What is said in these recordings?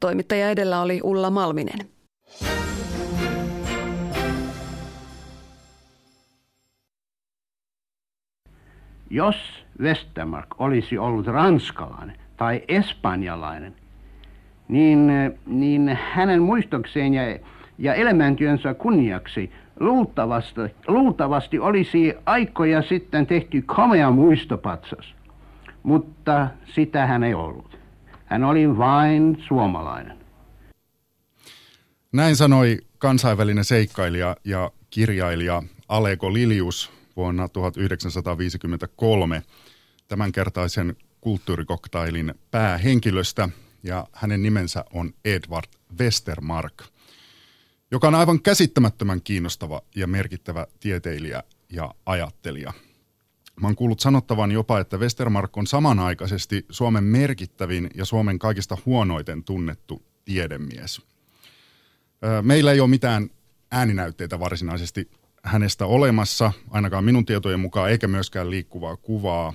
Toimittaja edellä oli Ulla Malminen. Jos Westermarck olisi ollut ranskalainen tai espanjalainen, niin hänen muistokseen ja elämäntyönsä kunniaksi luultavasti olisi aikoja sitten tehty komea muistopatsas, mutta sitä hän ei ollut. Hän oli vain suomalainen. Näin sanoi kansainvälinen seikkailija ja kirjailija Aleko Lilius vuonna 1953 tämänkertaisen kulttuurikoktailin päähenkilöstä, ja hänen nimensä on Edvard Westermarck, joka on aivan käsittämättömän kiinnostava ja merkittävä tieteilijä ja ajattelija. Mä oon kuullut sanottavan jopa, että Westermarck on samanaikaisesti Suomen merkittävin ja Suomen kaikista huonoiten tunnettu tiedemies. Meillä ei ole mitään ääninäytteitä varsinaisesti hänestä olemassa, ainakaan minun tietojen mukaan, eikä myöskään liikkuvaa kuvaa.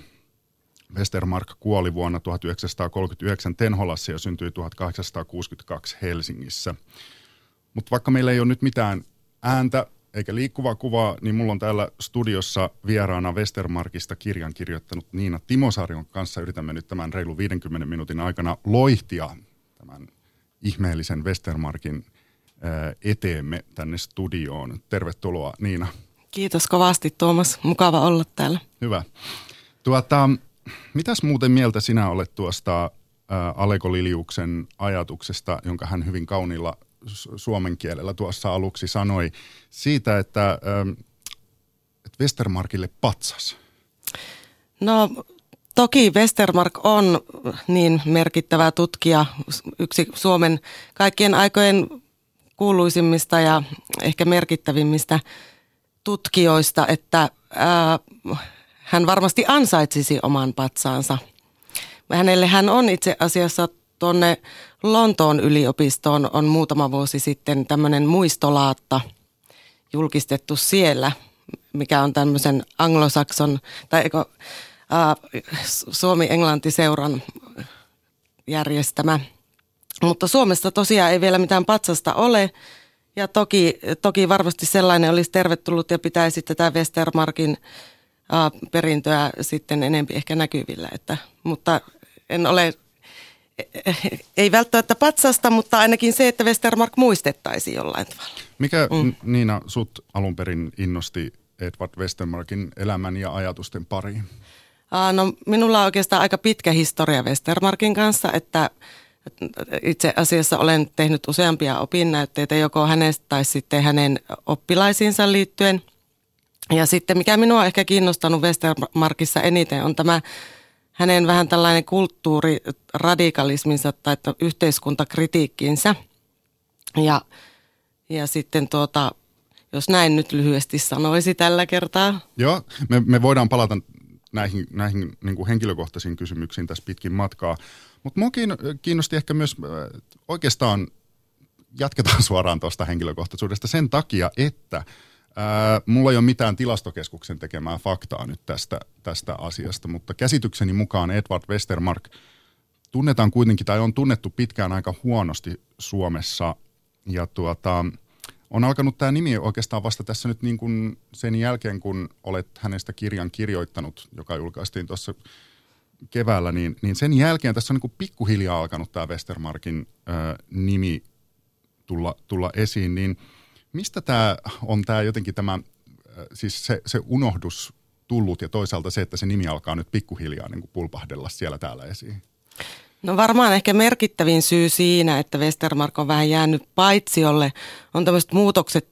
Westermarck kuoli vuonna 1939 Tenholassa ja syntyi 1862 Helsingissä. Mutta vaikka meillä ei ole nyt mitään ääntä eikä liikkuvaa kuvaa, niin mulla on täällä studiossa vieraana Westermarckista kirjan kirjoittanut Niina Timosaari, jonka kanssa yritämme nyt tämän reilu 50 minuutin aikana loihtia tämän ihmeellisen Westermarckin eteemme tänne studioon. Tervetuloa, Niina. Kiitos kovasti, Tuomas. Mukava olla täällä. Hyvä. Mitäs muuten mieltä sinä olet tuosta Aleko Liliuksen ajatuksesta, jonka hän hyvin kauniilla suomen kielellä tuossa aluksi sanoi, siitä, että Westermarckille patsas? No toki Westermarck on niin merkittävä tutkija, yksi Suomen kaikkien aikojen kuuluisimmista ja ehkä merkittävimmistä tutkijoista, että hän varmasti ansaitsisi oman patsaansa. Hänellehän on itse asiassa tuonne Lontoon yliopistoon on muutama vuosi sitten tämmöinen muistolaatta julkistettu siellä, mikä on tämmöisen anglosakson tai Suomi-Englanti-seuran järjestämä. Mutta Suomessa tosiaan ei vielä mitään patsasta ole, ja toki varmasti sellainen olisi tervetullut ja pitäisi tätä Westermarckin perintöä sitten enempi ehkä näkyvillä. Mutta ei välttämättä patsasta, mutta ainakin se, että Westermarck muistettaisiin jollain tavalla. Mikä, Niina, sut alun perin innosti Edvard Westermarckin elämän ja ajatusten pariin? No, minulla on oikeastaan aika pitkä historia Westermarckin kanssa, että itse asiassa olen tehnyt useampia opinnäytteitä joko hänestä tai sitten hänen oppilaisiinsa liittyen. Ja sitten mikä minua on ehkä kiinnostanut Westermarckissa eniten on tämä hänen vähän tällainen kulttuuriradikalisminsa tai yhteiskuntakritiikkiinsä. Ja sitten jos näin nyt lyhyesti sanoisi tällä kertaa. Joo, me voidaan palata näihin niin kuin henkilökohtaisiin kysymyksiin tässä pitkin matkaa. Mutta minua kiinnosti ehkä myös oikeastaan, jatketaan suoraan tuosta henkilökohtaisuudesta sen takia, että mulla ei ole mitään tilastokeskuksen tekemää faktaa nyt tästä asiasta, mutta käsitykseni mukaan Edvard Westermarck tunnetaan kuitenkin, tai on tunnettu pitkään aika huonosti Suomessa, ja on alkanut tämä nimi oikeastaan vasta tässä nyt niin kuin sen jälkeen, kun olet hänestä kirjan kirjoittanut, joka julkaistiin tuossa keväällä, niin sen jälkeen tässä on niin kuin pikkuhiljaa alkanut tämä Westermarckin nimi tulla esiin, niin mistä tämä on se unohdus tullut ja toisaalta se, että se nimi alkaa nyt pikkuhiljaa niin kuin pulpahdella siellä täällä esiin? No varmaan ehkä merkittävin syy siinä, että Westermarck on vähän jäänyt paitsiolle, on tämmöiset muutokset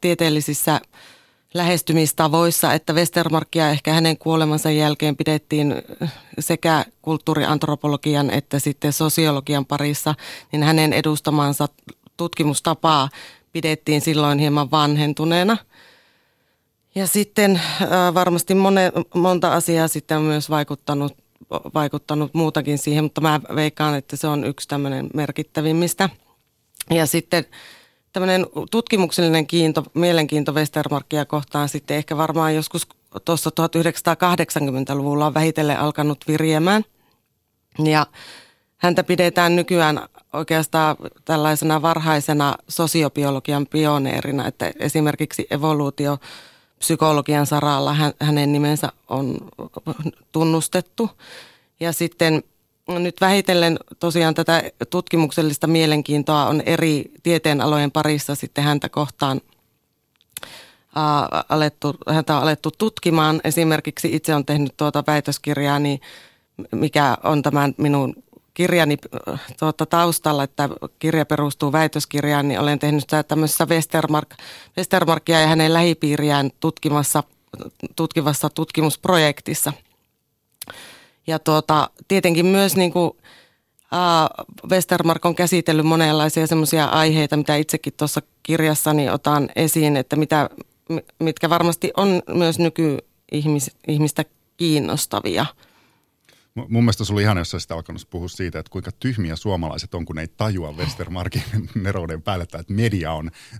tieteellisissä lähestymistavoissa, että Westermarckia ehkä hänen kuolemansa jälkeen pidettiin sekä kulttuuriantropologian että sitten sosiologian parissa, niin hänen edustamansa tutkimustapaa pidettiin silloin hieman vanhentuneena. Ja sitten varmasti monta asiaa sitten on myös vaikuttanut muutakin siihen, mutta mä veikkaan, että se on yksi tämmöinen merkittävimmistä. Ja sitten tämmöinen tutkimuksellinen mielenkiinto Westermarckia kohtaan sitten ehkä varmaan joskus tuossa 1980-luvulla on vähitellen alkanut viriämään. Ja häntä pidetään nykyään oikeastaan tällaisena varhaisena sosiobiologian pioneerina, että esimerkiksi evoluutiopsykologian saralla hänen nimensä on tunnustettu. Ja sitten nyt vähitellen tosiaan tätä tutkimuksellista mielenkiintoa on eri tieteenalojen parissa sitten häntä kohtaan häntä on alettu tutkimaan. Esimerkiksi itse on tehnyt tuota väitöskirjaa, niin mikä on tämän minun kirjani taustalla, että kirja perustuu väitöskirjaan, niin olen tehnyt tämmöisessä Westermarckia ja hänen lähipiiriään tutkivassa tutkimusprojektissa. Ja tietenkin myös niin kuin, Westermarck on käsitellyt monenlaisia semmoisia aiheita, mitä itsekin tuossa kirjassani otan esiin, että mitkä varmasti on myös nykyihmistä kiinnostavia. Mun mielestä se oli ihana, jos sä sitä alkanut puhua siitä, että kuinka tyhmiä suomalaiset on, kun ei tajua Westermarckin nerouden päälle, että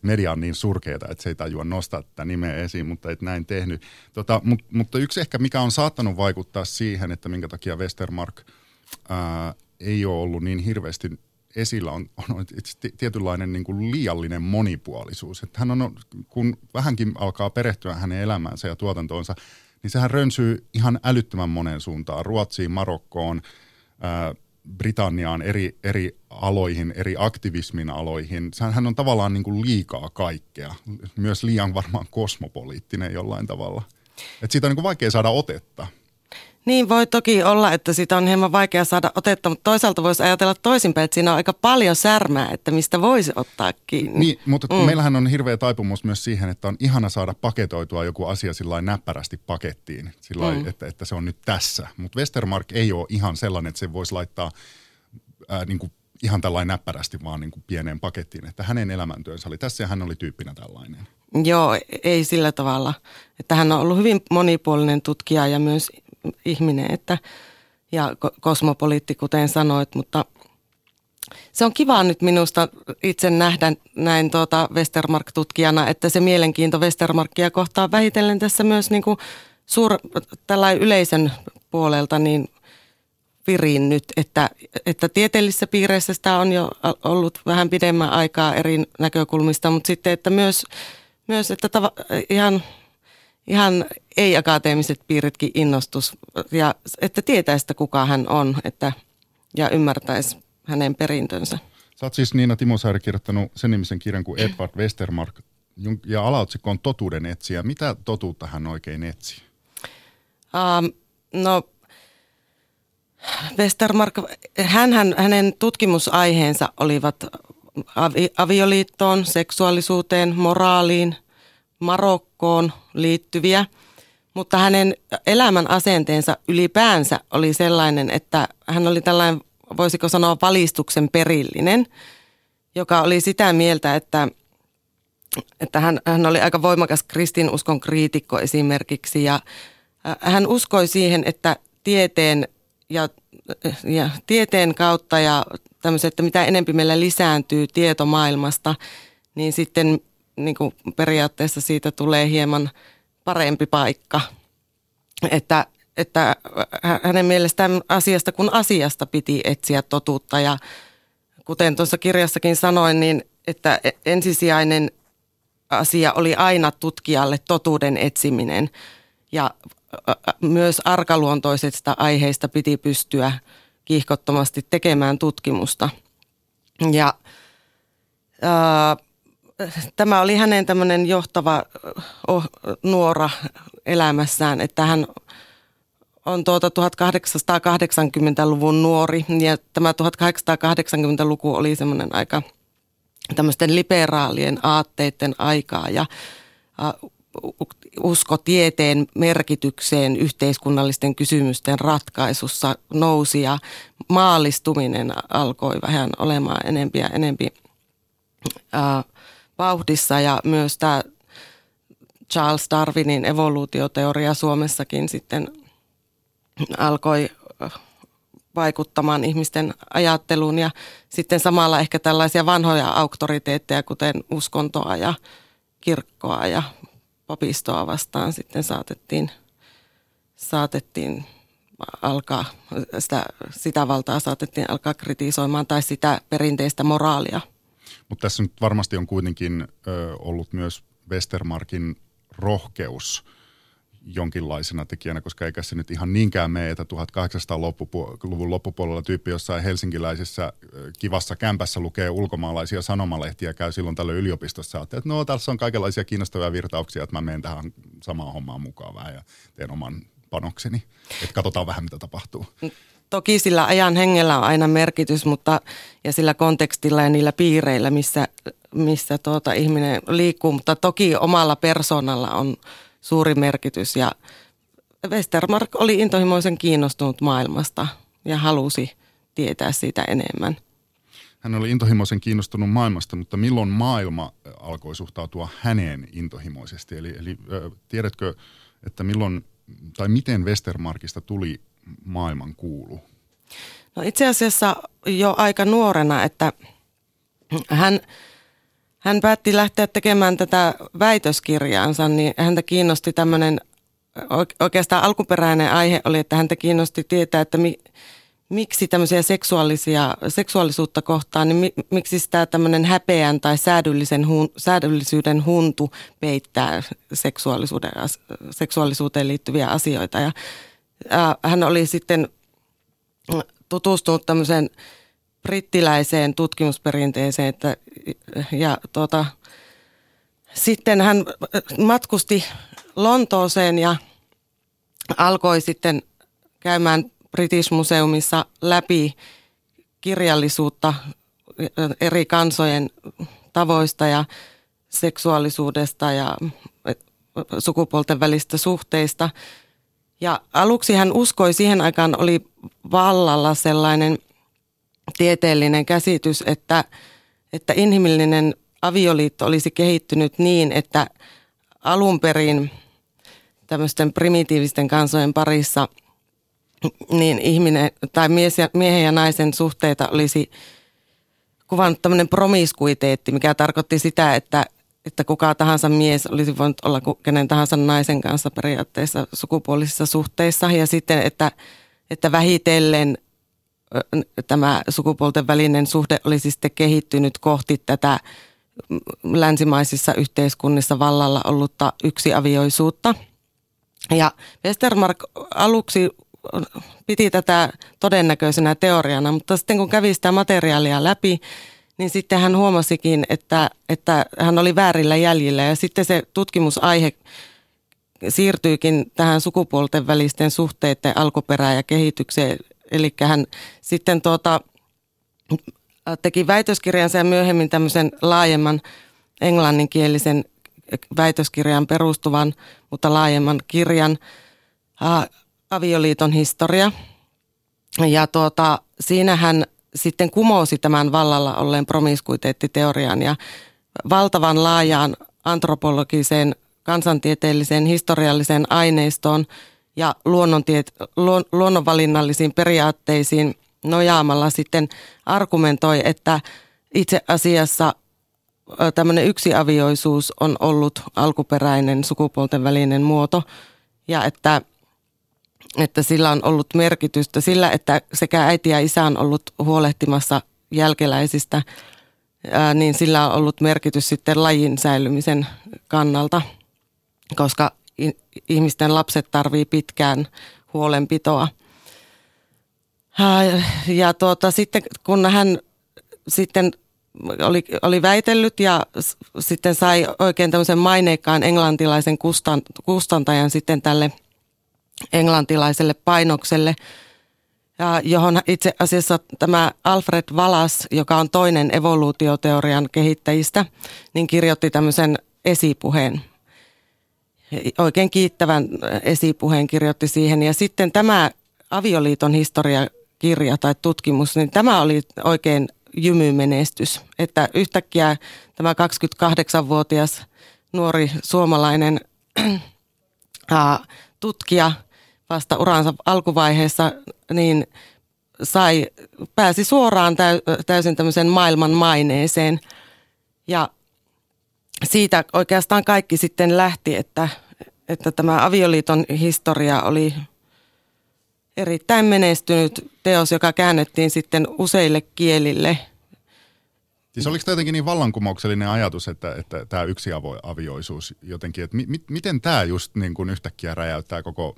media on niin surkeata, että se ei tajua nostaa tätä nimeä esiin, mutta et näin tehnyt. Mutta yksi ehkä, mikä on saattanut vaikuttaa siihen, että minkä takia Westermarck ei ole ollut niin hirveästi esillä, on tietynlainen niin kuin liiallinen monipuolisuus. Että hän on, kun vähänkin alkaa perehtyä hänen elämäänsä ja tuotantoonsa, niin sehän rönsyy ihan älyttömän moneen suuntaan. Ruotsiin, Marokkoon, Britanniaan, eri aloihin, eri aktivismin aloihin. Hän on tavallaan niin kuin liikaa kaikkea. Myös liian varmaan kosmopoliittinen jollain tavalla. Et siitä on niin kuin vaikea saada otetta. Niin voi toki olla, että siitä on hieman vaikea saada otetta, mutta toisaalta voisi ajatella toisinpäin, että siinä on aika paljon särmää, että mistä voisi ottaa kiinni. Niin, mutta meillähän on hirveä taipumus myös siihen, että on ihana saada paketoitua joku asia sillain näppärästi pakettiin, sillain, että se on nyt tässä. Mutta Westermarck ei ole ihan sellainen, että se voisi laittaa niin kuin ihan tällainen näppärästi vaan niin kuin pieneen pakettiin, että hänen elämäntyönsä oli tässä ja hän oli tyyppinä tällainen. Joo, ei sillä tavalla. Että hän on ollut hyvin monipuolinen tutkija ja myös ihminen ja kosmopoliitti, kuten sanoit, mutta se on kiva nyt minusta itse nähdä näin Westermarck-tutkijana, että se mielenkiinto Westermarckia kohtaan vähitellen tässä myös niin kuin tällainen yleisön puolelta niin viriin nyt, että tieteellisissä piireissä sitä on jo ollut vähän pidemmän aikaa eri näkökulmista, mutta sitten, että myös että ihan ei-akateemiset piiritkin innostus, ja että tietäisi, että kuka hän on, ja ymmärtäisi hänen perintönsä. Sä oot siis, Niina Timosaari, kirjoittanut sen nimisen kirjan kuin Edvard Westermarck, ja alaotsikko on Totuuden etsijä. Mitä totuutta hän oikein etsii? No, Westermarck, hänen tutkimusaiheensa olivat avioliittoon, seksuaalisuuteen, moraaliin, Marokkoon liittyviä, mutta hänen elämän asenteensa ylipäänsä oli sellainen, että hän oli tällainen, voisiko sanoa, valistuksen perillinen, joka oli sitä mieltä, että hän oli aika voimakas kristinuskon kriitikko esimerkiksi, ja hän uskoi siihen, että tieteen kautta ja tämmöiset, että mitä enemmän meillä lisääntyy tietomaailmasta, niin sitten niin kuin periaatteessa siitä tulee hieman parempi paikka, että hänen mielestään asiasta kun asiasta piti etsiä totuutta. Ja kuten tuossa kirjassakin sanoin, niin että ensisijainen asia oli aina tutkijalle totuuden etsiminen. Ja myös arkaluontoisista aiheista piti pystyä kiihkottomasti tekemään tutkimusta. Ja tämä oli hänen tämmöinen johtava nuora elämässään, että hän on 1880-luvun nuori, ja tämä 1880-luku oli semmoinen aika tämmöisten liberaalien aatteiden aikaa, ja usko tieteen merkitykseen yhteiskunnallisten kysymysten ratkaisussa nousi, ja maallistuminen alkoi vähän olemaan enempi ja enempi vauhdissa, ja myös tämä Charles Darwinin evoluutioteoria Suomessakin sitten alkoi vaikuttamaan ihmisten ajatteluun, ja sitten samalla ehkä tällaisia vanhoja auktoriteetteja, kuten uskontoa ja kirkkoa ja papistoa vastaan sitten saatettiin alkaa, sitä valtaa saatettiin alkaa kritisoimaan tai sitä perinteistä moraalia. Mutta tässä nyt varmasti on kuitenkin ollut myös Westermarckin rohkeus jonkinlaisena tekijänä, koska eikä se nyt ihan niinkään mene, että 1800-luvun loppupuolella tyyppi jossain helsinkiläisessä kivassa kämpässä lukee ulkomaalaisia sanomalehtiä ja käy silloin tällöin yliopistossa. Ajattelee, että no tässä on kaikenlaisia kiinnostavia virtauksia, että mä menen tähän samaan hommaan mukaan vähän ja teen oman panokseni. Että katsotaan vähän mitä tapahtuu. Toki sillä ajan hengellä on aina merkitys, mutta ja sillä kontekstilla ja niillä piireillä, missä ihminen liikkuu, mutta toki omalla persoonalla on suuri merkitys ja Westermarck oli intohimoisen kiinnostunut maailmasta ja halusi tietää siitä enemmän. Hän oli intohimoisen kiinnostunut maailmasta, mutta milloin maailma alkoi suhtautua häneen intohimoisesti? Eli tiedätkö, että milloin tai miten Westermarckista tuli maailman kuulu? No itse asiassa jo aika nuorena, että hän päätti lähteä tekemään tätä väitöskirjaansa, niin häntä kiinnosti tämmöinen, oikeastaan alkuperäinen aihe oli, että häntä kiinnosti tietää, että miksi tämmöisiä seksuaalisuutta kohtaan, niin miksi sitä tämmöinen häpeän tai säädöllisyyden huntu peittää seksuaalisuuteen liittyviä asioita. Ja hän oli sitten tutustunut tämmöiseen brittiläiseen tutkimusperinteeseen sitten hän matkusti Lontooseen ja alkoi sitten käymään British Museumissa läpi kirjallisuutta eri kansojen tavoista ja seksuaalisuudesta ja sukupuolten välistä suhteista. Ja aluksi hän uskoi, siihen aikaan oli vallalla sellainen tieteellinen käsitys, että inhimillinen avioliitto olisi kehittynyt niin, että alun perin tämmöisten primitiivisten kansojen parissa niin ihminen tai miehen ja naisen suhteita olisi kuvannut tämmöinen promiskuiteetti, mikä tarkoitti sitä, että kuka tahansa mies olisi voinut olla kenen tahansa naisen kanssa periaatteessa sukupuolisissa suhteissa ja sitten, että vähitellen tämä sukupuolten välinen suhde olisi sitten kehittynyt kohti tätä länsimaisissa yhteiskunnissa vallalla ollutta yksiavioisuutta. Ja Westermarck aluksi piti tätä todennäköisenä teoriana, mutta sitten kun kävi sitä materiaalia läpi, niin sitten hän huomasikin, että hän oli väärillä jäljillä ja sitten se tutkimusaihe siirtyykin tähän sukupuolten välisten suhteiden alkuperään ja kehitykseen. Eli hän sitten teki väitöskirjansa ja myöhemmin tämmöisen laajemman englanninkielisen väitöskirjan perustuvan, mutta laajemman kirjan avioliiton historia. Ja siinä hän sitten kumosi tämän vallalla olleen promiskuiteettiteorian ja valtavan laajaan antropologiseen, kansantieteelliseen, historialliseen aineistoon ja luonnonvalinnallisiin periaatteisiin nojaamalla sitten argumentoi, että itse asiassa tämmöinen yksiavioisuus on ollut alkuperäinen sukupuolten välinen muoto ja että sillä on ollut merkitystä sillä, että sekä äiti ja isä on ollut huolehtimassa jälkeläisistä, niin sillä on ollut merkitys sitten lajin säilymisen kannalta, koska ihmisten lapset tarvii pitkään huolenpitoa. Ja sitten kun hän sitten oli väitellyt ja sitten sai oikein tämmöisen maineikkaan englantilaisen kustantajan sitten tälle englantilaiselle painokselle, johon itse asiassa tämä Alfred Wallace, joka on toinen evoluutioteorian kehittäjistä, niin kirjoitti tämmöisen esipuheen. Oikein kiittävän esipuheen kirjoitti siihen. Ja sitten tämä avioliiton historiakirja tai tutkimus, niin tämä oli oikein jymymenestys. Että yhtäkkiä tämä 28-vuotias nuori suomalainen tutkija vasta uransa alkuvaiheessa, niin pääsi suoraan täysin tämmöiseen maailman maineeseen. Ja siitä oikeastaan kaikki sitten lähti, että tämä avioliiton historia oli erittäin menestynyt teos, joka käännettiin sitten useille kielille. Siis oliko tämä jotenkin niin vallankumouksellinen ajatus, että tämä yksiavioisuus jotenkin, että miten tämä just niin kuin yhtäkkiä räjäyttää koko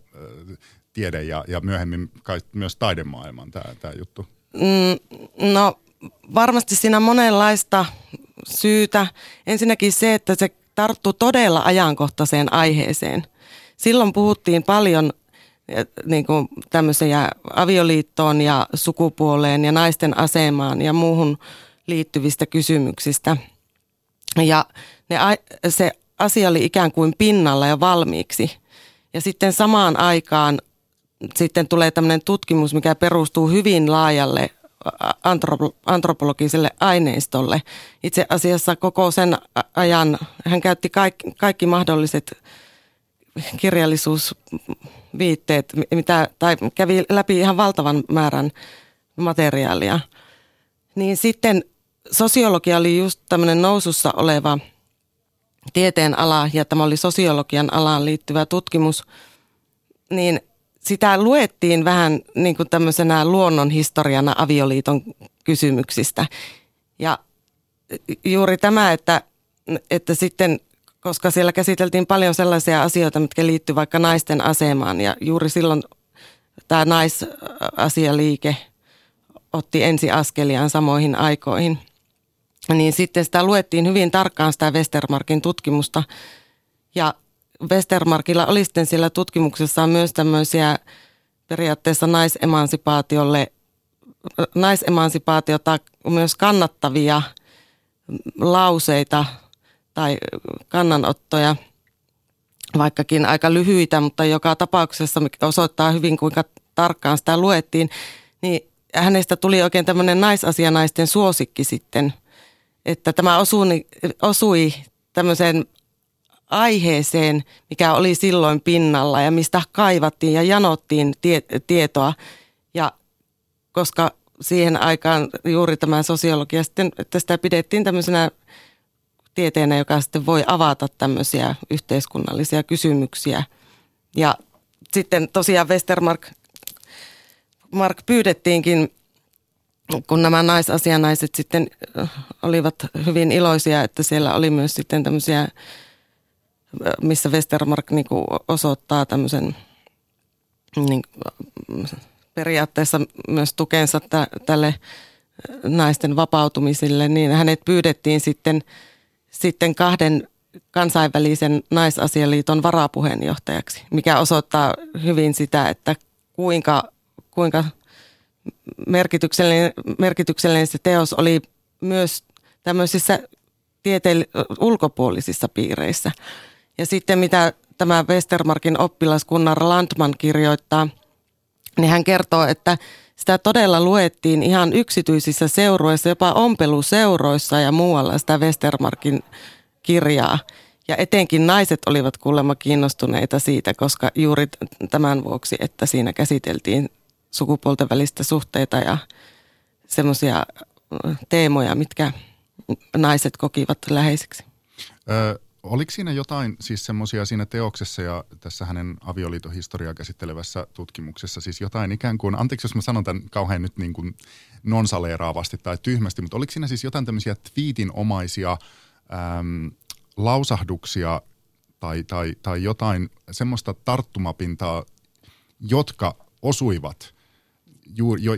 tiede ja myöhemmin myös taidemaailman tämä juttu? No varmasti siinä monenlaista syytä. Ensinnäkin se, että se tarttui todella ajankohtaiseen aiheeseen. Silloin puhuttiin paljon niin kuin tämmöisiä avioliittoon ja sukupuoleen ja naisten asemaan ja muuhun liittyvistä kysymyksistä. Ja se asia oli ikään kuin pinnalla ja valmiiksi. Ja sitten samaan aikaan sitten tulee tämmöinen tutkimus, mikä perustuu hyvin laajalle antropologiselle aineistolle. Itse asiassa koko sen ajan hän käytti kaikki mahdolliset kirjallisuusviitteet, tai kävi läpi ihan valtavan määrän materiaalia. Niin sitten sosiologia oli just tämmöinen nousussa oleva tieteenala, ja tämä oli sosiologian alaan liittyvä tutkimus, niin sitä luettiin vähän niin kuin tämmöisenä luonnonhistoriana avioliiton kysymyksistä. Ja juuri tämä, että sitten, koska siellä käsiteltiin paljon sellaisia asioita, mitkä liittyy vaikka naisten asemaan, ja juuri silloin tämä naisasialiike otti ensiaskeliaan samoihin aikoihin, niin sitten sitä luettiin hyvin tarkkaan sitä Westermarckin tutkimusta. Ja Westermarckilla oli sitten siellä tutkimuksessaan myös tämmöisiä periaatteessa naisemansipaatiota myös kannattavia lauseita tai kannanottoja, vaikkakin aika lyhyitä, mutta joka tapauksessa osoittaa hyvin, kuinka tarkkaan sitä luettiin, niin hänestä tuli oikein tämmöinen naisasianaisten suosikki sitten, että tämä osui tämmöiseen aiheeseen, mikä oli silloin pinnalla ja mistä kaivattiin ja janottiin tietoa. Ja koska siihen aikaan juuri tämä sosiologia sitten, että sitä pidettiin tämmöisenä tieteenä, joka sitten voi avata tämmöisiä yhteiskunnallisia kysymyksiä. Ja sitten tosiaan Westermarck pyydettiinkin, kun nämä naisasianaiset sitten olivat hyvin iloisia, että siellä oli myös sitten tämmöisiä, missä Westermarck niin kuin osoittaa tämmöisen niin periaatteessa myös tukensa tälle naisten vapautumiselle, niin hänet pyydettiin sitten kahden kansainvälisen naisasialiiton varapuheenjohtajaksi, mikä osoittaa hyvin sitä, että kuinka merkityksellinen se teos oli myös tämmöisissä ulkopuolisissa piireissä. Ja sitten mitä tämä Westermarckin oppilas Gunnar Landtman kirjoittaa, niin hän kertoo, että sitä todella luettiin ihan yksityisissä seuroissa, jopa ompeluseuroissa ja muualla sitä Westermarckin kirjaa. Ja etenkin naiset olivat kuulemma kiinnostuneita siitä, koska juuri tämän vuoksi, että siinä käsiteltiin sukupuolten välistä suhteita ja semmoisia teemoja, mitkä naiset kokivat läheisiksi. Oliko siinä jotain siis semmoisia siinä teoksessa ja tässä hänen avioliitohistoriaa käsittelevässä tutkimuksessa, siis jotain ikään kuin, anteeksi jos mä sanon tämän kauhean nyt niin kuin nonsaleeraavasti tai tyhmästi, mutta oliko siinä siis jotain tämmöisiä twiitinomaisia lausahduksia tai jotain semmoista tarttumapintaa, jotka osuivat,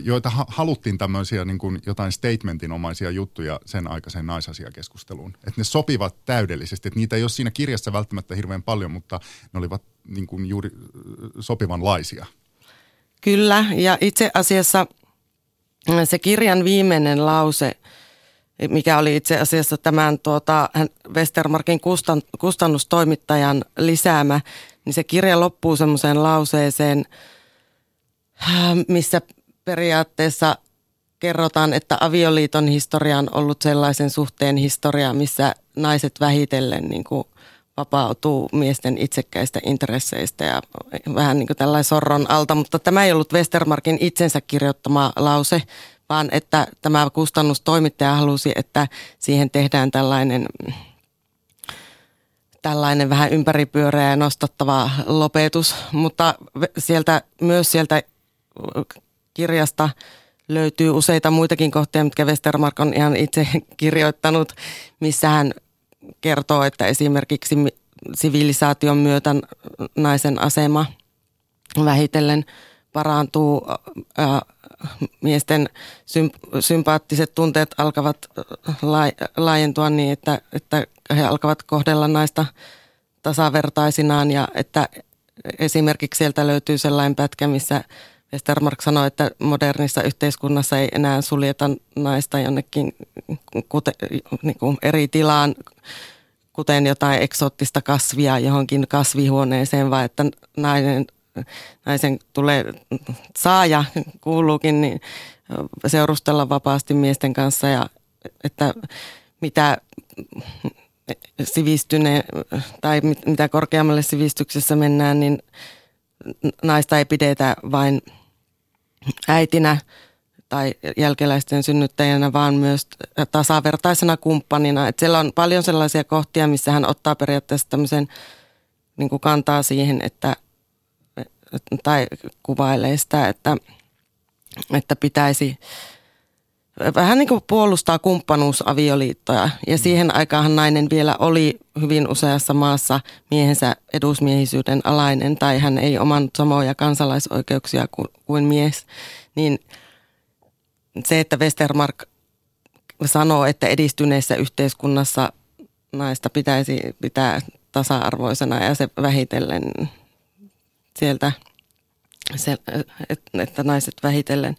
joita haluttiin tämmöisiä niin kuin jotain statementinomaisia juttuja sen aikaiseen naisasiakeskusteluun. Että ne sopivat täydellisesti. Että niitä ei ole siinä kirjassa välttämättä hirveän paljon, mutta ne olivat niin kuin juuri sopivanlaisia. Kyllä, ja itse asiassa se kirjan viimeinen lause, mikä oli itse asiassa tämän Westermarckin kustannustoimittajan lisäämä, niin se kirja loppuu semmoiseen lauseeseen, missä periaatteessa kerrotaan, että avioliiton historia on ollut sellaisen suhteen historia, missä naiset vähitellen niin kuin vapautuu miesten itsekkäistä intresseistä ja vähän niin kuin tällainen sorron alta. Mutta tämä ei ollut Westermarckin itsensä kirjoittama lause, vaan että tämä kustannustoimittaja halusi, että siihen tehdään tällainen vähän ympäripyöreä ja nostattava lopetus, mutta sieltä kirjasta löytyy useita muitakin kohtia, mitkä Westermarck on ihan itse kirjoittanut, missä hän kertoo, että esimerkiksi sivilisaation myötä naisen asema vähitellen parantuu, miesten sympaattiset tunteet alkavat laajentua niin, että he alkavat kohdella naista tasavertaisinaan, ja että esimerkiksi sieltä löytyy sellainen pätkä, missä Westermarck sanoi, että modernissa yhteiskunnassa ei enää suljeta naista jonnekin eri tilaan, kuten jotain eksoottista kasvia johonkin kasvihuoneeseen, vaan että naisen tulee saaja, kuuluukin, niin seurustella vapaasti miesten kanssa, ja että mitä sivistyneen tai mitä korkeammalle sivistyksessä mennään, niin naista ei pidetä vain äitinä tai jälkeläisten synnyttäjänä, vaan myös tasavertaisena kumppanina. Että siellä on paljon sellaisia kohtia, missä hän ottaa periaatteessa tämmöisen niin kuin kantaa siihen, että tai kuvailee sitä, että pitäisi vähän niin kuin puolustaa kumppanuusavioliittoja. Ja siihen aikaan nainen vielä oli hyvin useassa maassa miehensä edusmiehisyyden alainen, tai hän ei omannut samoja kansalaisoikeuksia kuin mies. Niin se, että Westermarck sanoo, että edistyneessä yhteiskunnassa naista pitäisi pitää tasa-arvoisena, ja se vähitellen sieltä, että naiset vähitellen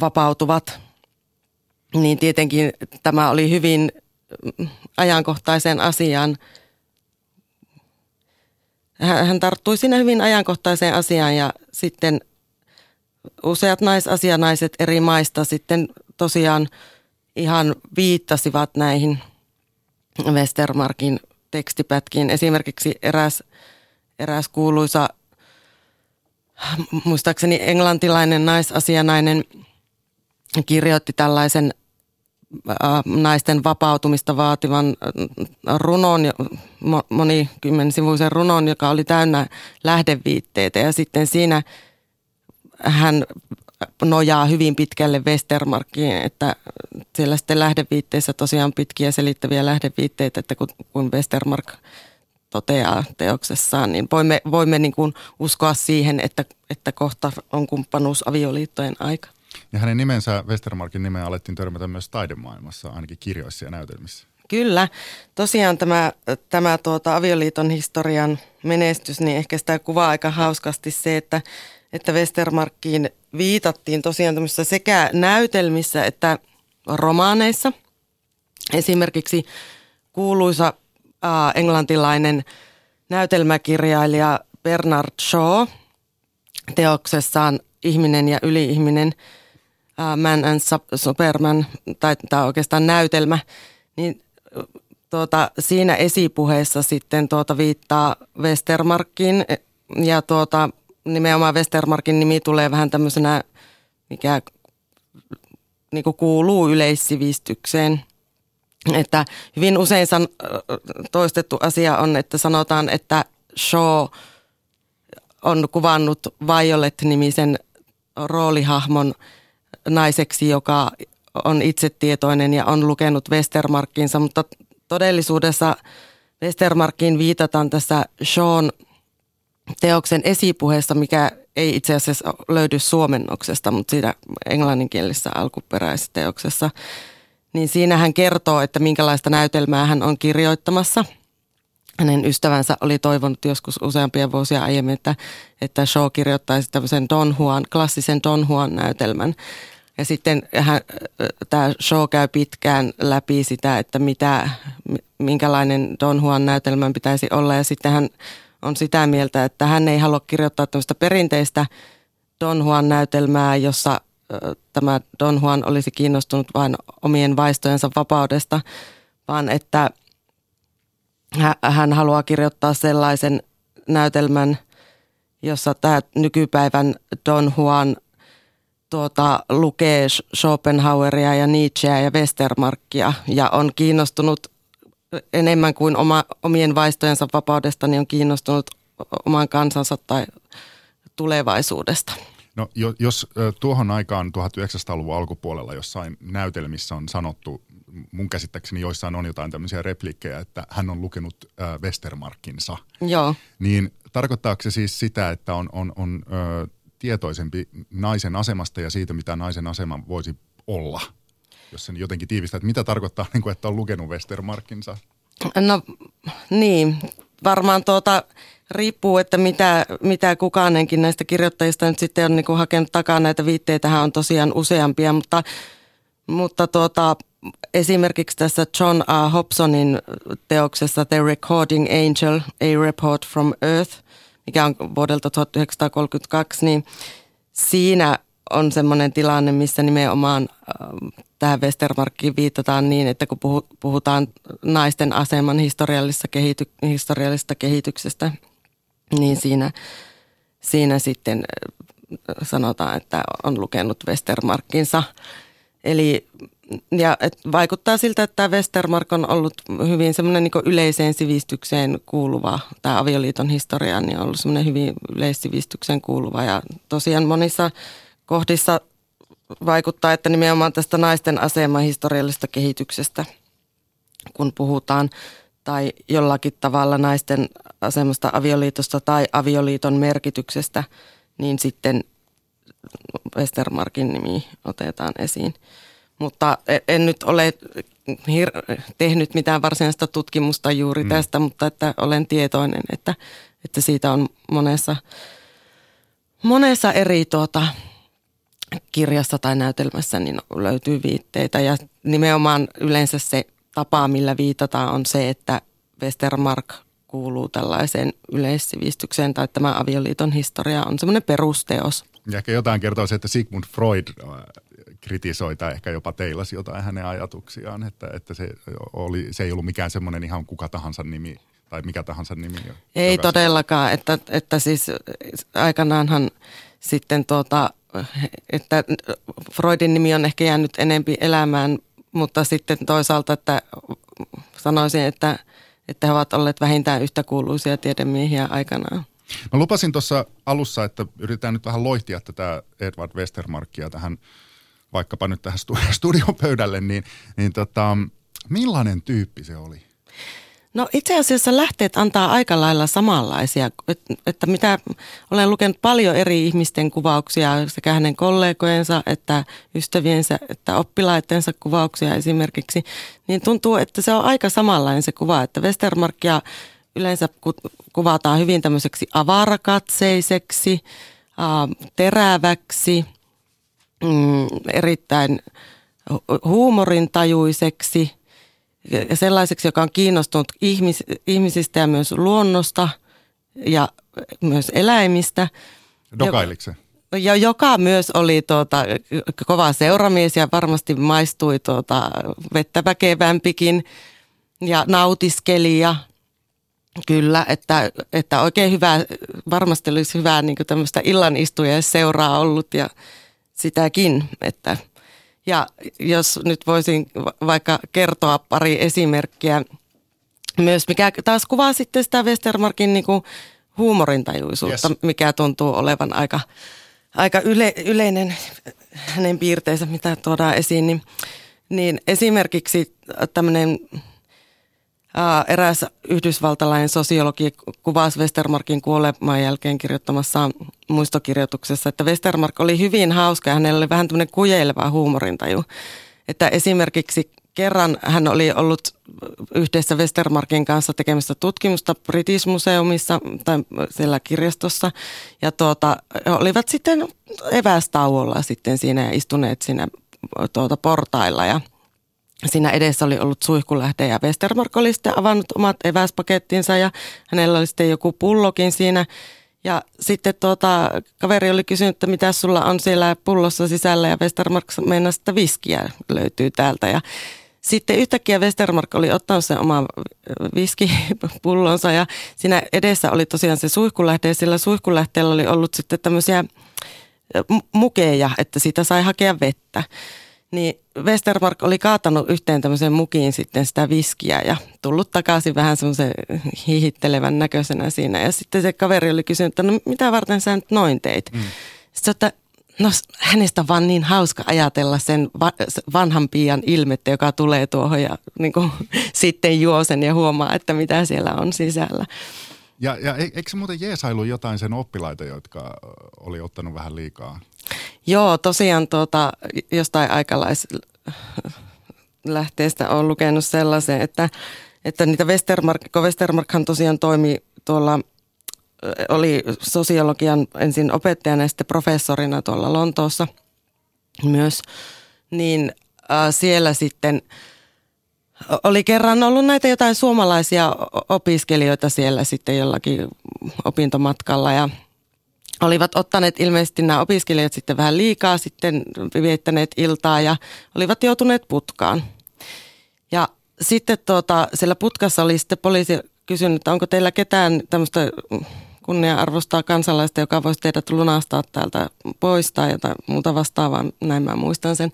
vapautuvat, niin tietenkin tämä oli hyvin ajankohtaiseen asiaan. Hän tarttui siinä hyvin ajankohtaiseen asiaan, ja sitten useat naisasianaiset eri maista sitten tosiaan ihan viittasivat näihin Westermarckin tekstipätkiin. Esimerkiksi eräs kuuluisa, muistaakseni englantilainen naisasianainen kirjoitti tällaisen naisten vapautumista vaativan runon, monikymmensivuisen runon, joka oli täynnä lähdeviitteitä. Ja sitten siinä hän nojaa hyvin pitkälle Westermarckiin, että siellä sitten lähdeviitteissä tosiaan pitkiä selittäviä lähdeviitteitä, että kun Westermarck toteaa teoksessaan, niin voimme niin kuin uskoa siihen, että kohta on kumppanuusavioliittojen aika. Ja hänen nimensä, Westermarckin nimeä, alettiin törmätä myös taidemaailmassa, ainakin kirjoissa ja näytelmissä. Kyllä. Tosiaan tämä avioliiton historian menestys, niin ehkä sitä kuvaa aika hauskasti se, että Westermarckiin viitattiin tosiaan tämmöisissä sekä näytelmissä että romaaneissa. Esimerkiksi kuuluisa englantilainen näytelmäkirjailija Bernard Shaw teoksessaan Ihminen ja yliihminen, Man and Superman, tai tämä on oikeastaan näytelmä, niin siinä esipuheessa sitten viittaa Westermarckiin, ja nimenomaan Westermarckin nimi tulee vähän tämmöisenä, mikä niin kuin kuuluu yleissivistykseen. Että hyvin usein toistettu asia on, että sanotaan, että Shaw on kuvannut Violet-nimisen roolihahmon naiseksi, joka on itsetietoinen ja on lukenut Westermarckinsa, mutta todellisuudessa Westermarckiin viitataan tässä Shawn teoksen esipuheessa, mikä ei itse asiassa löydy suomennoksesta, mutta siinä englanninkielisessä alkuperäisteoksessa. Niin siinä hän kertoo, että minkälaista näytelmää hän on kirjoittamassa. Hänen ystävänsä oli toivonut joskus useampia vuosia aiemmin, että Shaw kirjoittaisi tämmöisen klassisen Don Juan-näytelmän. Ja sitten tämä Shaw käy pitkään läpi sitä, että minkälainen Don Juan-näytelmän pitäisi olla. Ja sitten hän on sitä mieltä, että hän ei halua kirjoittaa tämmöistä perinteistä Don Juan-näytelmää, jossa tämä Don Juan olisi kiinnostunut vain omien vaistojensa vapaudesta, vaan että hän haluaa kirjoittaa sellaisen näytelmän, jossa tämä nykypäivän Don Juan lukee Schopenhaueria ja Nietzscheä ja Westermarckia ja on kiinnostunut enemmän kuin omien vaistojensa vapaudesta, niin on kiinnostunut oman kansansa tai tulevaisuudesta. No jos tuohon aikaan 1900-luvun alkupuolella jossain näytelmissä on sanottu, mun käsittääkseni joissain on jotain tämmöisiä replikkejä, että hän on lukenut Westermarckinsa. Joo. Niin tarkoittaako se siis sitä, että on tietoisempi naisen asemasta ja siitä, mitä naisen asema voisi olla? Jos sen jotenkin tiivistää, että mitä tarkoittaa, että on lukenut Westermarckinsa? No niin, varmaan riippuu, että mitä kukaanenkin näistä kirjoittajista nyt sitten on niinku hakenut takaa. Näitä viitteitähän on tosiaan useampia, mutta esimerkiksi tässä John A. Hobsonin teoksessa The Recording Angel, A Report from Earth, mikä on vuodelta 1932, niin siinä on semmoinen tilanne, missä nimenomaan tähän Westermarckiin viitataan niin, että kun puhutaan naisten aseman historiallisesta kehityksestä, niin siinä sitten sanotaan, että on lukenut Westermarckinsa. Eli ja vaikuttaa siltä, että tämä Westermarck on ollut hyvin semmoinen niin kuin yleiseen sivistykseen kuuluva, tämä avioliiton historia niin on ollut semmoinen hyvin yleissivistykseen kuuluva ja tosiaan monissa kohdissa vaikuttaa, että nimenomaan tästä naisten aseman historiallisesta kehityksestä, kun puhutaan, tai jollakin tavalla naisten asemasta avioliitosta tai avioliiton merkityksestä, niin sitten Westermarckin nimi otetaan esiin. Mutta en nyt ole tehnyt mitään varsinaista tutkimusta juuri tästä, mutta että olen tietoinen, että siitä on monessa eri kirjassa tai näytelmässä niin löytyy viitteitä ja nimenomaan yleensä se tapa, millä viitataan on se, että Westermarck kuuluu tällaiseen yleissivistykseen tai tämä avioliiton historia on semmoinen perusteos. Ja ehkä jotain kertoisi, että Sigmund Freud kritisoi tai ehkä jopa teilasi jotain hänen ajatuksiaan, että se ei ollut mikään semmoinen ihan kuka tahansa nimi tai mikä tahansa nimi. Ei todellakaan, että siis aikanaanhan sitten että Freudin nimi on ehkä jäänyt enempi elämään, mutta sitten toisaalta, että sanoisin, että he ovat olleet vähintään yhtä kuuluisia tiedemiehiä aikanaan. Mä lupasin tuossa alussa, että yritetään nyt vähän loihtia tätä Edvard Westermarckia tähän, vaikkapa nyt tähän studiopöydälle, niin millainen tyyppi se oli? No itse asiassa lähteet antaa aika lailla samanlaisia, että mitä olen lukenut paljon eri ihmisten kuvauksia, sekä hänen kollegojensa että ystäviensä että oppilaittensa kuvauksia esimerkiksi, niin tuntuu, että se on aika samanlainen se kuva, että Westermarckia yleensä kuvataan hyvin tämmöiseksi avarakatseiseksi, teräväksi, erittäin huumorintajuiseksi. Ja sellaiseksi, joka on kiinnostunut ihmisistä ja myös luonnosta ja myös eläimistä. Dokailikseen. Ja joka myös oli kova seuramies ja varmasti maistui vettä väkevämpikin ja nautiskeli ja kyllä, että oikein hyvä, varmasti olisi hyvää niin kuin tämmöistä illanistuja seuraa ollut ja sitäkin, että... Ja jos nyt voisin vaikka kertoa pari esimerkkiä myös, mikä taas kuvaa sitten sitä Westermarckin niin kuin huumorintajuisuutta, yes, mikä tuntuu olevan aika yleinen hänen piirteensä, mitä tuodaan esiin. Niin esimerkiksi tämmöinen eräs yhdysvaltalainen sosiologi kuvasi Westermarckin kuoleman jälkeen kirjoittamassa muistokirjoituksessa, että Westermarck oli hyvin hauska ja hänellä oli vähän tämmöinen kujeileva huumorintaju. Että esimerkiksi kerran hän oli ollut yhdessä Westermarckin kanssa tekemässä tutkimusta British Museumissa tai siellä kirjastossa ja olivat sitten evästauolla sitten siinä ja istuneet siinä portailla ja siinä edessä oli ollut suihkulähde ja Westermarck oli sitten avannut omat eväspakettinsa ja hänellä oli sitten joku pullokin siinä. Ja sitten kaveri oli kysynyt, että mitä sulla on siellä pullossa sisällä ja Westermarck meinasi, että viskiä löytyy täältä. Ja sitten yhtäkkiä Westermarck oli ottanut sen oman viskipullonsa ja siinä edessä oli tosiaan se suihkulähde ja sillä suihkulähteellä oli ollut sitten tämmöisiä mukeja, että siitä sai hakea vettä. Niin Westermarck oli kaatanut yhteen tämmöiseen mukiin sitten sitä viskiä ja tullut takaisin vähän semmoisen hiihittelevän näköisenä siinä. Ja sitten se kaveri oli kysynyt, että no mitä varten sä nyt noin teit? Sitten, että No hänestä on vaan niin hauska ajatella sen vanhan piian ilmettä, joka tulee tuohon ja niin kuin, sitten juo sen ja huomaa, että mitä siellä on sisällä. Ja eikö se muuten jeesailu jotain sen oppilaita, jotka oli ottanut vähän liikaa? Joo, tosiaan jostain aikalaislähteestä olen lukenut sellaisen, että niitä Westermarckhan tosiaan toimi tuolla, oli sosiologian ensin opettajana ja sitten professorina tuolla Lontoossa myös, niin siellä sitten oli kerran ollut näitä jotain suomalaisia opiskelijoita siellä sitten jollakin opintomatkalla ja olivat ottaneet ilmeisesti nämä opiskelijat sitten vähän liikaa, sitten viettäneet iltaa ja olivat joutuneet putkaan. Ja sitten siellä putkassa oli sitten poliisi kysynyt, että onko teillä ketään tämmöistä kunnia-arvostaa kansalaista, joka voisi teidät lunastaa täältä pois tai jotain muuta vastaavaa, näin mä muistan sen.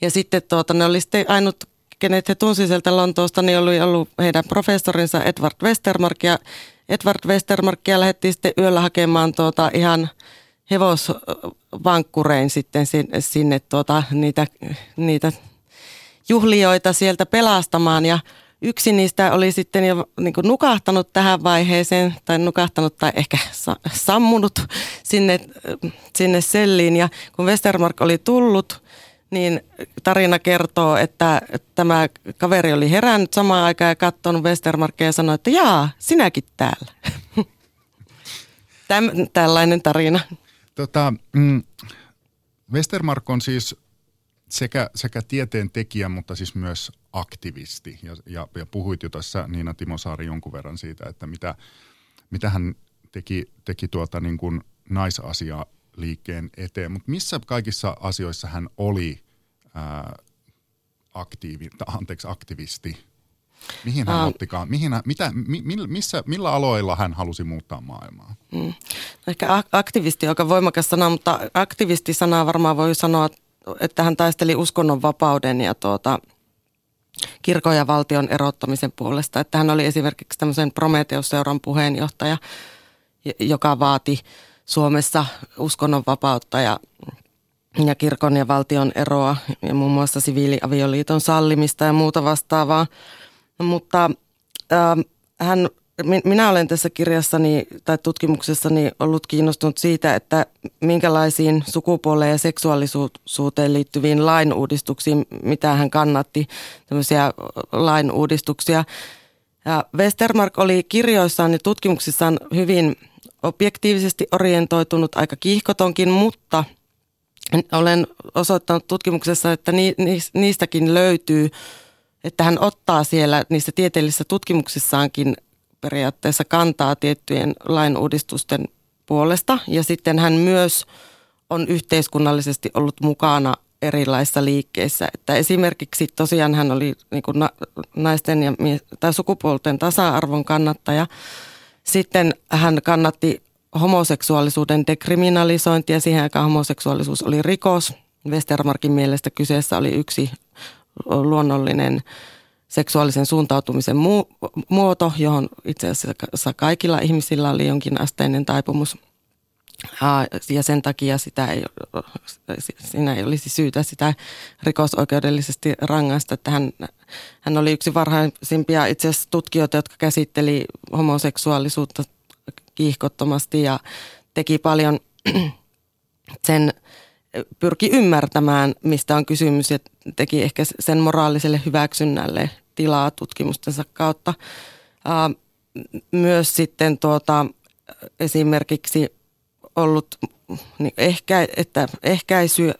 Ja sitten ne oli sitten ainut, kenet he tunsi sieltä Lontoosta, niin oli ollut heidän professorinsa Edvard Westermarck. Ja Edvard Westermarckia lähdettiin sitten yöllä hakemaan ihan hevosvankkurein sitten sinne niitä juhlijoita sieltä pelastamaan. Ja yksi niistä oli sitten jo niin kuin nukahtanut tähän vaiheeseen tai ehkä sammunut sinne selliin. Ja kun Westermarck oli tullut, niin tarina kertoo, että tämä kaveri oli herännyt samaan aikaan ja katsonut Westermarckia ja sanoi, että jaa, sinäkin täällä. Tällainen tarina. Westermarck on siis sekä tieteen tekijä, mutta siis myös aktivisti. Ja puhuit jo tässä Niina Timosaari jonkun verran siitä, että mitä hän teki niin kuin naisasiaa liikkeen eteen, mutta missä kaikissa asioissa hän oli aktivisti? Mihin hän ottikaan? Millä aloilla hän halusi muuttaa maailmaa? Ehkä aktivisti, joka on voimakas sana, mutta aktivistisanaa varmaan voi sanoa, että hän taisteli uskonnonvapauden ja kirkon ja valtion erottamisen puolesta. Että hän oli esimerkiksi tämmöisen Prometeusseuran puheenjohtaja, joka vaati Suomessa uskonnonvapautta ja kirkon ja valtion eroa ja muun muassa siviiliavioliiton sallimista ja muuta vastaavaa. Mutta minä olen tässä kirjassani tai tutkimuksessani ollut kiinnostunut siitä, että minkälaisiin sukupuoleen ja seksuaalisuuteen liittyviin lainuudistuksiin, mitä hän kannatti, tämmöisiä lainuudistuksia. Ja Westermarck oli kirjoissaan ja tutkimuksissaan hyvin objektiivisesti orientoitunut, aika kiihkotonkin, mutta olen osoittanut tutkimuksessa, että niistäkin löytyy, että hän ottaa siellä niissä tieteellisissä tutkimuksissaankin periaatteessa kantaa tiettyjen lainuudistusten puolesta. Ja sitten hän myös on yhteiskunnallisesti ollut mukana erilaisissa liikkeissä. Että esimerkiksi tosiaan hän oli niin kuin naisten tai sukupuolten tasa-arvon kannattaja. Sitten hän kannatti homoseksuaalisuuden dekriminalisointia. Siihen aikaan homoseksuaalisuus oli rikos. Westermarckin mielestä kyseessä oli yksi luonnollinen seksuaalisen suuntautumisen muoto, johon itse asiassa kaikilla ihmisillä oli jonkinasteinen taipumus. Ja sen takia siinä ei olisi syytä sitä rikosoikeudellisesti rangaista. Että hän oli yksi varhaisimpia itse asiassa tutkijoita, jotka käsitteli homoseksuaalisuutta kiihkottomasti ja teki paljon sen, pyrki ymmärtämään, mistä on kysymys ja teki ehkä sen moraaliselle hyväksynnälle tilaa tutkimustensa kautta. Myös sitten esimerkiksi ollut niin ehkäisyä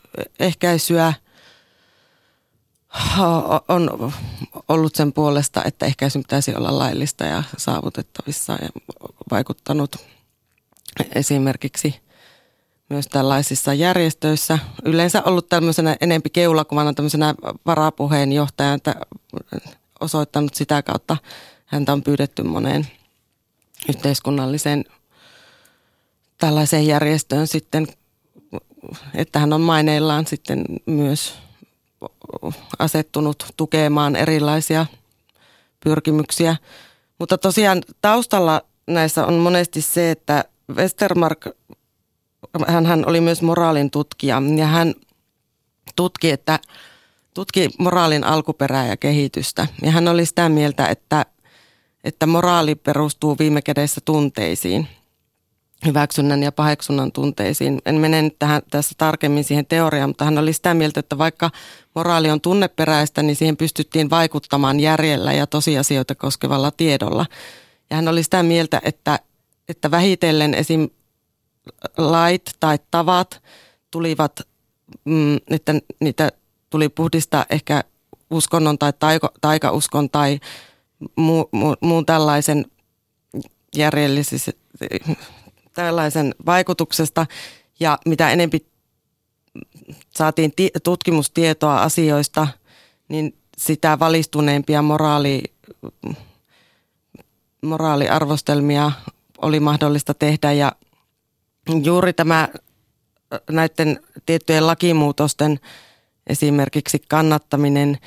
on ollut sen puolesta, että ehkäisy pitäisi olla laillista ja saavutettavissa ja vaikuttanut esimerkiksi myös tällaisissa järjestöissä. Yleensä ollut tämmöisenä enempi keulakuvana, tämmöisenä varapuheenjohtajana, että osoittanut sitä kautta. Häntä on pyydetty moneen yhteiskunnalliseen tällaiseen järjestöön sitten, että hän on maineillaan sitten myös asettunut tukemaan erilaisia pyrkimyksiä. Mutta tosiaan taustalla näissä on monesti se, että Westermarck hän oli myös moraalin tutkija ja hän tutki moraalin alkuperää ja kehitystä. Ja hän oli sitä mieltä, että moraali perustuu viime kädessä tunteisiin, hyväksynnän ja paheksunnan tunteisiin. En mene nyt tässä tarkemmin siihen teoriaan, mutta hän oli sitä mieltä, että vaikka moraali on tunneperäistä, niin siihen pystyttiin vaikuttamaan järjellä ja tosiasioita koskevalla tiedolla. Ja hän oli sitä mieltä, että vähitellen esim. Lait tai tavat tulivat, että niitä tuli puhdistaa ehkä uskonnon tai taikauskon tai muun tällaisen tällaisen vaikutuksesta ja mitä enempi saatiin tutkimustietoa asioista, niin sitä valistuneempia moraaliarvostelmia oli mahdollista tehdä ja juuri tämä näiden tiettyjen lakimuutosten esimerkiksi kannattaminen,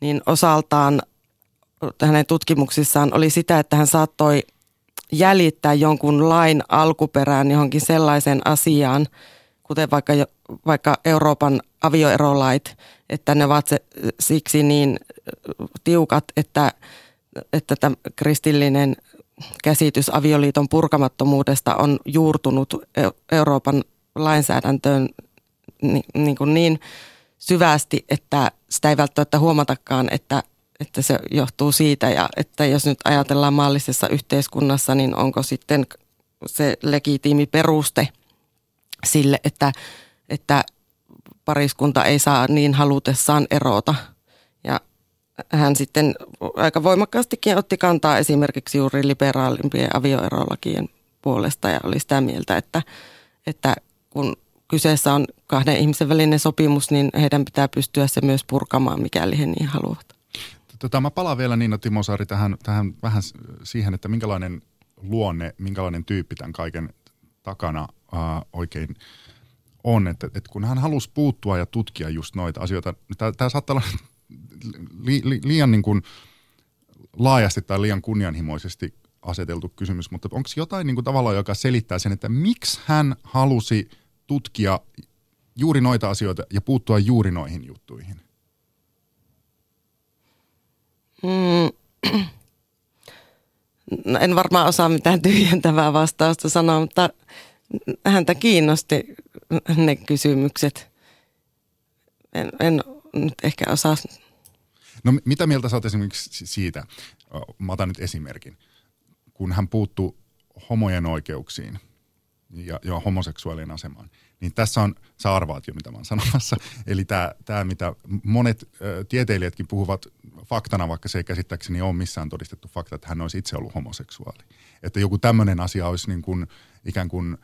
niin osaltaan hänen tutkimuksissaan oli sitä, että hän saattoi jäljittää jonkun lain alkuperään johonkin sellaiseen asiaan, kuten vaikka Euroopan avioerolait, että ne ovat siksi niin tiukat, että tämä kristillinen käsitys avioliiton purkamattomuudesta on juurtunut Euroopan lainsäädäntöön niin syvästi, että sitä ei välttämättä huomatakaan, että se johtuu siitä ja että jos nyt ajatellaan maallisessa yhteiskunnassa, niin onko sitten se legitiimi peruste sille, että pariskunta ei saa niin halutessaan erota. Ja hän sitten aika voimakkaastikin otti kantaa esimerkiksi juuri liberaalimpien avioerolakien puolesta ja oli sitä mieltä, että kun kyseessä on kahden ihmisen välinen sopimus, niin heidän pitää pystyä se myös purkamaan, mikäli he niin haluavat. Mä palaan vielä Niina Timosaari tähän vähän siihen, että minkälainen luonne, minkälainen tyyppi tämän kaiken takana oikein on. Että kun hän halusi puuttua ja tutkia just noita asioita, tämä saattaa olla liian niin kuin laajasti tai liian kunnianhimoisesti aseteltu kysymys, mutta onko jotain niin kuin tavallaan, joka selittää sen, että miksi hän halusi tutkia juuri noita asioita ja puuttua juuri noihin juttuihin? No en varmaan osaa mitään tyhjentävää vastausta sanoa, mutta häntä kiinnosti ne kysymykset. En nyt ehkä osaa. No mitä mieltä sä oot esimerkiksi siitä? Mä otan nyt esimerkin. Kun hän puuttui homojen oikeuksiin ja homoseksuaalien asemaan, niin tässä on, sä arvaat jo mitä mä oon sanomassa, eli tämä mitä monet tieteilijätkin puhuvat faktana, vaikka se ei käsittääkseni ole missään todistettu fakta, että hän olisi itse ollut homoseksuaali. Että joku tämmöinen asia olisi niin kuin, ikään kuin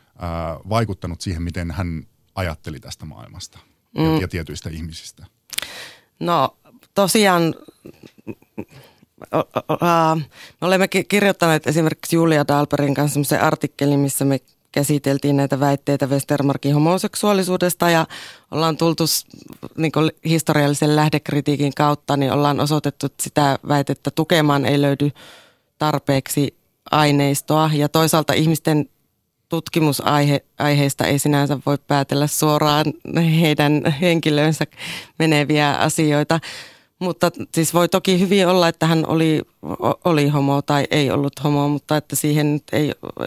vaikuttanut siihen, miten hän ajatteli tästä maailmasta ja tietyistä ihmisistä. No tosiaan me olemme kirjoittaneet esimerkiksi Julia Dahlbergin kanssa semmoisen artikkelin, missä me käsiteltiin näitä väitteitä Westermarckin homoseksuaalisuudesta ja ollaan tultu niin kuin historiallisen lähdekritiikin kautta, niin ollaan osoitettu, että sitä väitettä tukemaan ei löydy tarpeeksi aineistoa. Ja toisaalta ihmisten tutkimusaiheista ei sinänsä voi päätellä suoraan heidän henkilöönsä meneviä asioita. Mutta siis voi toki hyvin olla, että hän oli homo tai ei ollut homo, mutta että siihen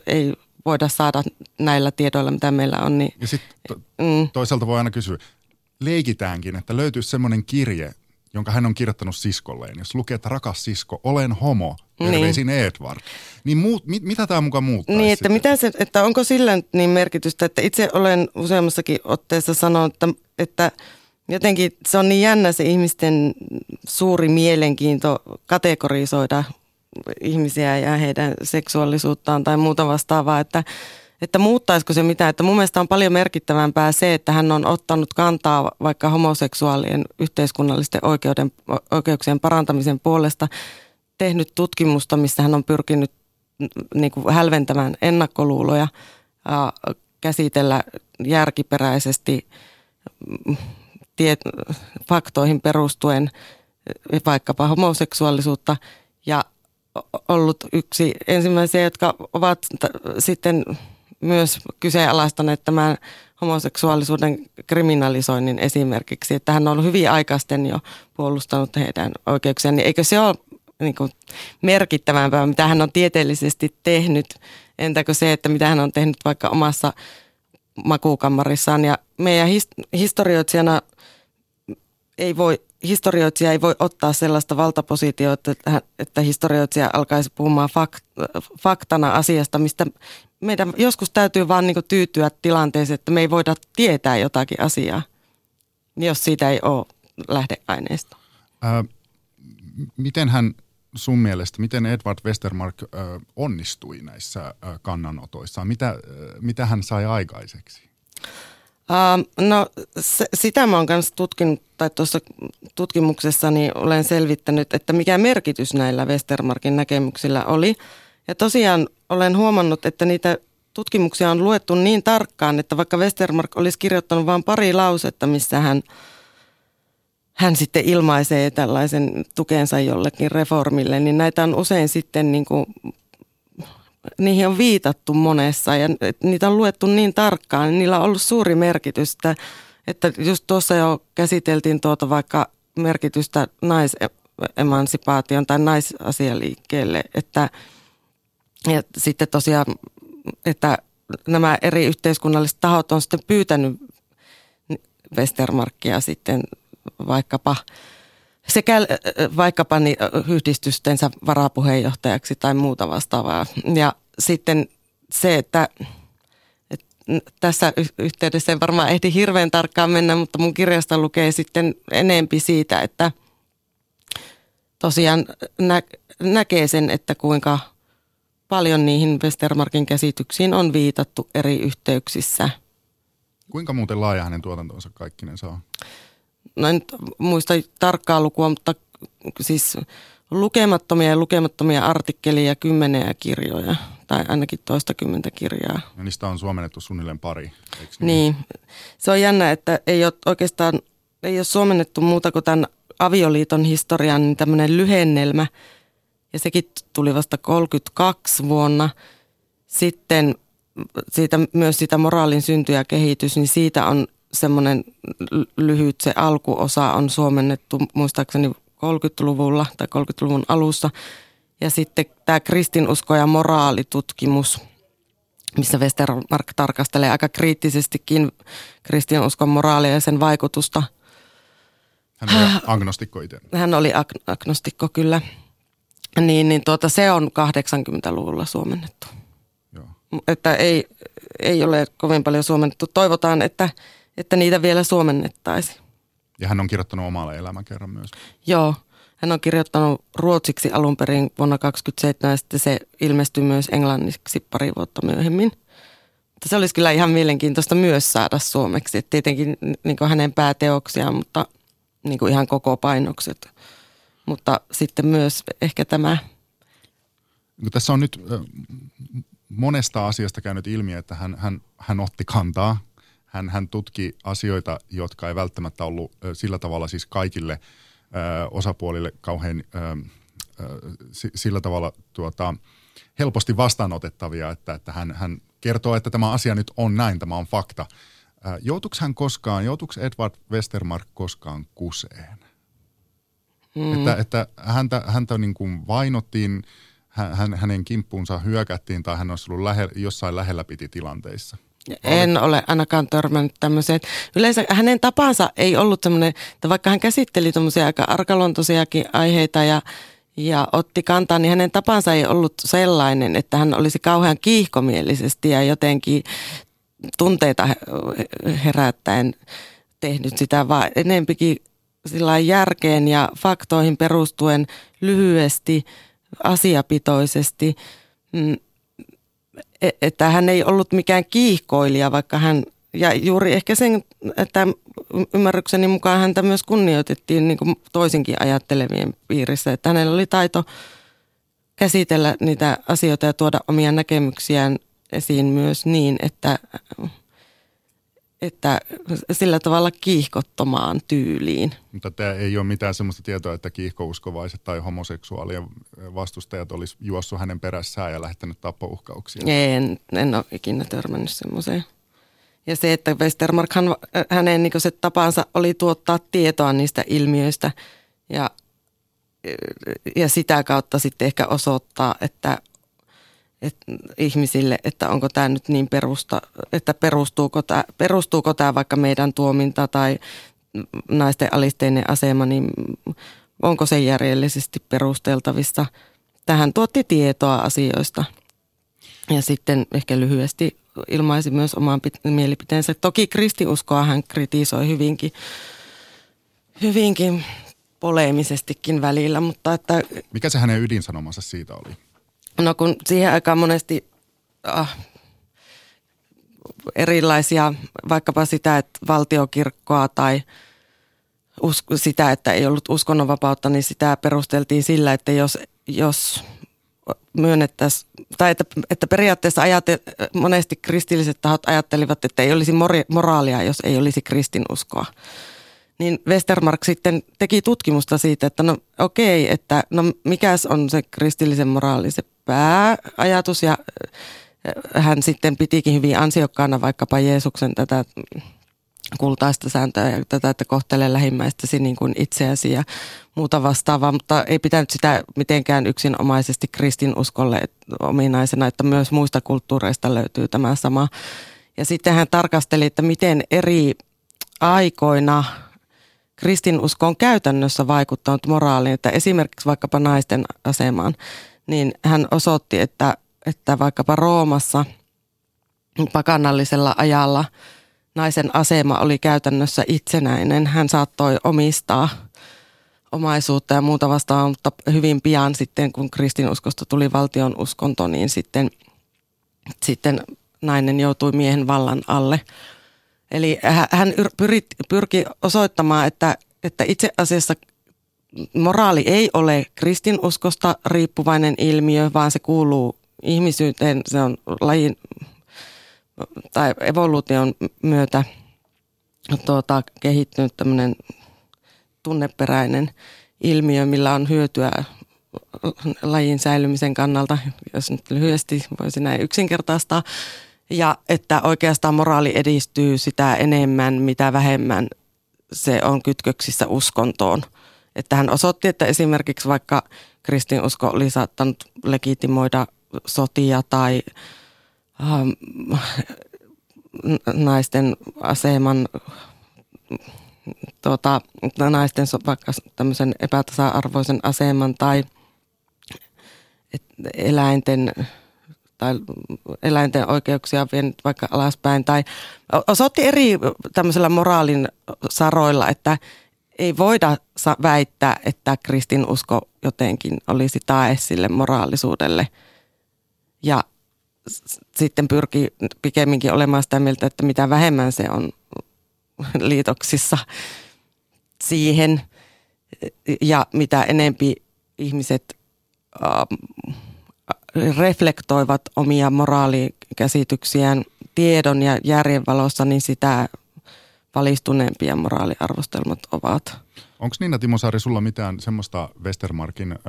ei voida saada näillä tiedoilla, mitä meillä on. Niin. Ja sitten toisaalta voi aina kysyä, leikitäänkin, että löytyisi semmoinen kirje, jonka hän on kirjoittanut siskolleen. Jos lukee, että rakas sisko, olen homo, terveisin niin. Edvard. Niin mitä tämä mukaan muuttaisi? Niin, että, että onko sillä niin merkitystä, että itse olen useammassakin otteessa sanonut, että jotenkin se on niin jännä se ihmisten suuri mielenkiinto kategorisoida ihmisiä ja heidän seksuaalisuuttaan tai muuta vastaavaa, että muuttaisiko se mitään. Että mun mielestä on paljon merkittävämpää se, että hän on ottanut kantaa vaikka homoseksuaalien yhteiskunnallisten oikeuksien parantamisen puolesta, tehnyt tutkimusta, missä hän on pyrkinyt niin kuin hälventämään ennakkoluuloja, käsitellä järkiperäisesti faktoihin perustuen vaikkapa homoseksuaalisuutta ja ollut yksi ensimmäisiä, jotka ovat sitten myös kyseenalaistaneet tämän homoseksuaalisuuden kriminalisoinnin esimerkiksi, että hän on ollut hyvin aikaisten jo puolustanut heidän oikeuksiaan, niin eikö se ole niin kuin merkittävämpää, mitä hän on tieteellisesti tehnyt, entäkö se, että mitä hän on tehnyt vaikka omassa makuukammarissaan, ja meidän historioitsijana historioitsija ei voi ottaa sellaista valtapositiota, että historioitsija alkaisi puhumaan faktana asiasta, mistä meidän joskus täytyy vaan niin kuin tyytyä tilanteeseen, että me ei voida tietää jotakin asiaa, jos siitä ei ole lähdeaineistoa. Mitenhän sun mielestä, miten Edvard Westermarck onnistui näissä kannanotoissaan? Mitä hän sai aikaiseksi? No sitä mä oon kanssa tutkinut, tai tuossa tutkimuksessani olen selvittänyt, että mikä merkitys näillä Westermarckin näkemyksillä oli. Ja tosiaan olen huomannut, että niitä tutkimuksia on luettu niin tarkkaan, että vaikka Westermarck olisi kirjoittanut vain pari lausetta, missä hän sitten ilmaisee tällaisen tukensa jollekin reformille, niin näitä on usein sitten niin kuin, niihin on viitattu monessa ja niitä on luettu niin tarkkaan, niin niillä on ollut suuri merkitys, että just tuossa jo käsiteltiin tuota vaikka merkitystä naisemansipaation tai naisasialiikkeelle, että ja sitten tosiaan, että nämä eri yhteiskunnalliset tahot on sitten pyytänyt Westermarckia sitten vaikkapa niin yhdistystensä varapuheenjohtajaksi tai muuta vastaavaa. Ja sitten se, että tässä yhteydessä en varmaan ehdi hirveän tarkkaan mennä, mutta mun kirjasta lukee sitten enempi siitä, että tosiaan näkee sen, että kuinka paljon niihin Westermarckin käsityksiin on viitattu eri yhteyksissä. Kuinka muuten laaja hänen tuotantonsa kaikkinen saa? No en muista tarkkaa lukua, mutta siis lukemattomia ja lukemattomia artikkeleja, 10 kirjoja tai ainakin 20 kirjaa. Ja niistä on suomennettu suunnilleen pari, eikö niin? Niin. Se on jännä, että ei ole suomennettu muuta kuin tämän avioliiton historian niin tämmöinen lyhennelmä. Ja sekin tuli vasta 1932 vuonna. Sitten siitä, myös sitä moraalin synty ja kehitys, niin siitä on semmoinen lyhyt, se alkuosa on suomennettu muistaakseni 30-luvulla tai 30-luvun alussa. Ja sitten tämä kristinusko ja moraalitutkimus, missä Westermarck tarkastelee aika kriittisestikin kristinuskon moraalia ja sen vaikutusta. Hän oli agnostikko itse. Hän oli agnostikko, kyllä. Niin, se on 80-luvulla suomennettu. Joo. Että ei ole kovin paljon suomennettu. Toivotaan, että niitä vielä suomennettaisiin. Ja hän on kirjoittanut omalle elämäkerran myös. Joo, hän on kirjoittanut ruotsiksi alun perin vuonna 1927 ja sitten se ilmestyi myös englanniksi pari vuotta myöhemmin. Se olisi kyllä ihan mielenkiintoista myös saada suomeksi. Et tietenkin niin kuin hänen pääteoksiaan, mutta niin kuin ihan koko painokset. Mutta sitten myös ehkä tämä. Tässä on nyt monesta asiasta käynyt ilmi, että hän otti kantaa. Hän tutki asioita, jotka ei välttämättä ollut sillä tavalla siis kaikille osapuolille kauhean sillä tavalla helposti vastaanotettavia, että hän kertoo, että tämä asia nyt on näin, tämä on fakta. Joutuiko Edvard Westermarck koskaan kuseen? Mm. Että häntä niin kuin vainottiin, hänen kimppuunsa hyökättiin tai hän olisi ollut jossain lähellä piti tilanteissa. En ole ainakaan törmännyt tämmöiseen. Yleensä hänen tapansa ei ollut semmoinen, että vaikka hän käsitteli tämmöisiä aika arkaluontoisiakin aiheita ja otti kantaa, niin hänen tapansa ei ollut sellainen, että hän olisi kauhean kiihkomielisesti ja jotenkin tunteita herättäen tehnyt sitä, vaan enempikin sillain järkeen ja faktoihin perustuen lyhyesti, asiapitoisesti, että hän ei ollut mikään kiihkoilija, vaikka hän, ja juuri ehkä sen, että ymmärrykseni mukaan häntä myös kunnioitettiin niin kuin toisinkin ajattelevien piirissä, että hänellä oli taito käsitellä niitä asioita ja tuoda omia näkemyksiään esiin myös niin, että sillä tavalla kiihkottomaan tyyliin. Mutta tämä ei ole mitään sellaista tietoa, että kiihkouskovaiset tai homoseksuaalien vastustajat olisi juossut hänen perässään ja lähtenyt tappouhkauksia. En ole ikinä törmännyt semmoiseen. Ja se, että Westermarckhan, hänen niin kuin se tapansa oli tuottaa tietoa niistä ilmiöistä ja sitä kautta sitten ehkä osoittaa, että ihmisille, että onko tämä nyt niin että perustuuko tämä vaikka meidän tuominta tai naisten alisteinen asema, niin onko se järjellisesti perusteltavissa. Tähän tuotti tietoa asioista ja sitten ehkä lyhyesti ilmaisi myös oman mielipiteensä. Toki kristiuskoa hän kritisoi hyvinkin poleemisestikin välillä, mutta että... Mikä se hänen ydinsanomansa siitä oli? No kun siihen aikaan monesti erilaisia, vaikkapa sitä, että valtiokirkkoa tai sitä, että ei ollut uskonnonvapautta, niin sitä perusteltiin sillä, että jos myönnettäisiin, tai että periaatteessa monesti kristilliset tahot ajattelivat, että ei olisi moraalia, jos ei olisi kristinuskoa. Niin Westermarck sitten teki tutkimusta siitä, että no okei, että no mikäs on se kristillisen moraali, se pääajatus, ja hän sitten pitikin hyvin ansiokkaana vaikkapa Jeesuksen tätä kultaista sääntöä ja tätä, että kohtele lähimmäistäsi niin kuin itseäsi ja muuta vastaavaa, mutta ei pitänyt sitä mitenkään yksinomaisesti kristinuskolle ominaisena, että myös muista kulttuureista löytyy tämä sama. Ja sitten hän tarkasteli, että miten eri aikoina kristinusko on käytännössä vaikuttanut moraaliin, että esimerkiksi vaikkapa naisten asemaan, niin hän osoitti, että vaikkapa Roomassa pakanallisella ajalla naisen asema oli käytännössä itsenäinen. Hän saattoi omistaa omaisuutta ja muuta vastaavaa, mutta hyvin pian sitten, kun kristinuskosta tuli valtion uskonto, niin sitten nainen joutui miehen vallan alle. Eli hän pyrki osoittamaan, että itse asiassa moraali ei ole kristinuskosta riippuvainen ilmiö, vaan se kuuluu ihmisyyteen, se on lajin tai evoluution myötä kehittynyt tämmöinen tunneperäinen ilmiö, millä on hyötyä lajin säilymisen kannalta, jos nyt lyhyesti voisi näin yksinkertaistaa. Ja että oikeastaan moraali edistyy sitä enemmän, mitä vähemmän se on kytköksissä uskontoon. Että hän osoitti, että esimerkiksi vaikka kristinusko oli saattanut legitimoida sotia tai naisten aseman, naisten vaikka tämmöisen epätasa-arvoisen aseman tai eläinten oikeuksia vienyt vaikka alaspäin, tai osoitti eri tämmöisellä moraalin saroilla, että ei voida väittää, että kristinusko jotenkin olisi tae sille moraalisuudelle. Ja sitten pyrki pikemminkin olemaan sitä mieltä, että mitä vähemmän se on liitoksissa siihen, ja mitä enempi ihmiset reflektoivat omia moraalikäsityksiään tiedon ja järjen valossa, niin sitä valistuneempia moraaliarvostelmat ovat. Onko Niina Timosaari sulla mitään semmoista Westermarckin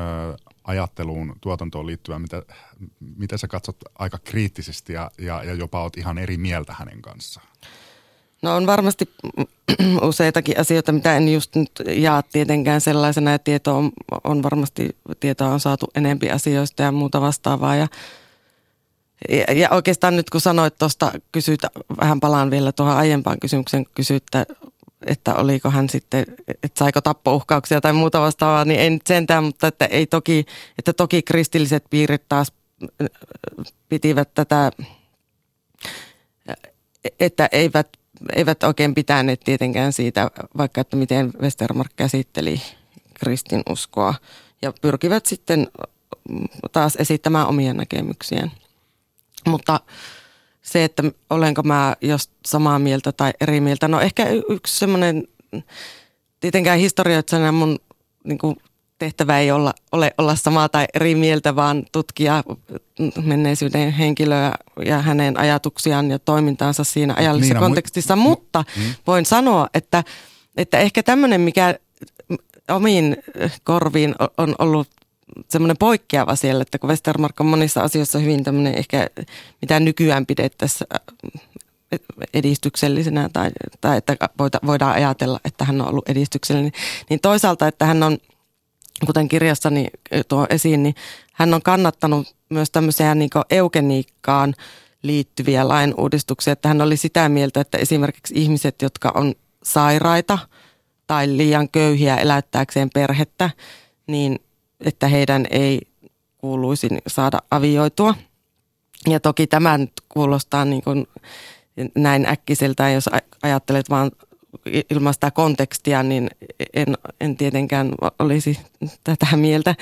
ajatteluun, tuotantoon liittyvää, mitä sä katsot aika kriittisesti ja jopa oot ihan eri mieltä hänen kanssaan? No on varmasti useitakin asioita, mitä en just nyt jaa tietenkään sellaisena, ja tietoa on saatu enempi asioista ja muuta vastaavaa. Ja oikeastaan nyt kun sanoit tuosta, vähän palaan vielä tuohon aiempaan kysymykseen, että oliko hän sitten, että saiko tappouhkauksia tai muuta vastaavaa, niin ei nyt sentään, mutta että ei toki, että toki kristilliset piirit taas pitivät tätä, että eivät oikein pitäneet tietenkään siitä, vaikka että miten Westermarck käsitteli kristinuskoa, ja pyrkivät sitten taas esittämään omia näkemyksiään. Mutta se, että olenko mä jos samaa mieltä tai eri mieltä, no ehkä yksi semmoinen, tietenkään historioitsena mun niin kuin tehtävä ei ole samaa tai eri mieltä, vaan tutkia menneisyyden henkilöä ja hänen ajatuksiaan ja toimintaansa siinä ajallisessa kontekstissa. Mutta voin sanoa, että ehkä tämmöinen, mikä omiin korviin on ollut semmoinen poikkeava siellä, että kun Westermarck on monissa asioissa hyvin tämmöinen ehkä, mitä nykyään pidettäisiin edistyksellisenä tai että voidaan ajatella, että hän on ollut edistyksellinen, niin toisaalta, että hän on, kuten kirjassani tuo esiin, niin hän on kannattanut myös tämmöiseen niin kuin eugeniikkaan liittyviä lainuudistuksia, että hän oli sitä mieltä, että esimerkiksi ihmiset, jotka on sairaita tai liian köyhiä elättääkseen perhettä, niin että heidän ei kuuluisi saada avioitua. Ja toki tämä nyt kuulostaa niin kuin näin äkkiseltään, jos ajattelet vaan ilman sitä kontekstia, niin en tietenkään olisi tätä mieltä.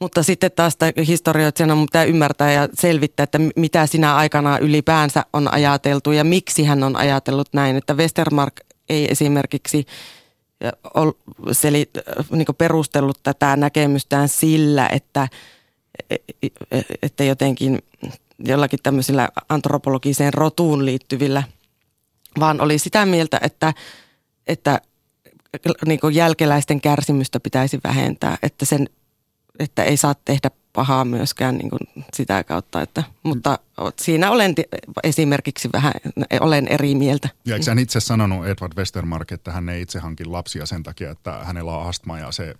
Mutta sitten taas historioitsijana on pitää ymmärtää ja selvittää, että mitä sinä aikana ylipäänsä on ajateltu ja miksi hän on ajatellut näin. Että Westermarck ei esimerkiksi niin kuin perustellut tätä näkemystään sillä, että jotenkin jollakin tämmöisillä antropologiseen rotuun liittyvillä, vaan oli sitä mieltä, että niin kuin jälkeläisten kärsimystä pitäisi vähentää, että ei saa tehdä pahaa myöskään niin kuin sitä kautta. Mutta siinä olen esimerkiksi vähän olen eri mieltä. Ja eikö hän itse sanonut, Edvard Westermarck, että hän ei itse hankin lapsia sen takia, että hänellä on astma ja se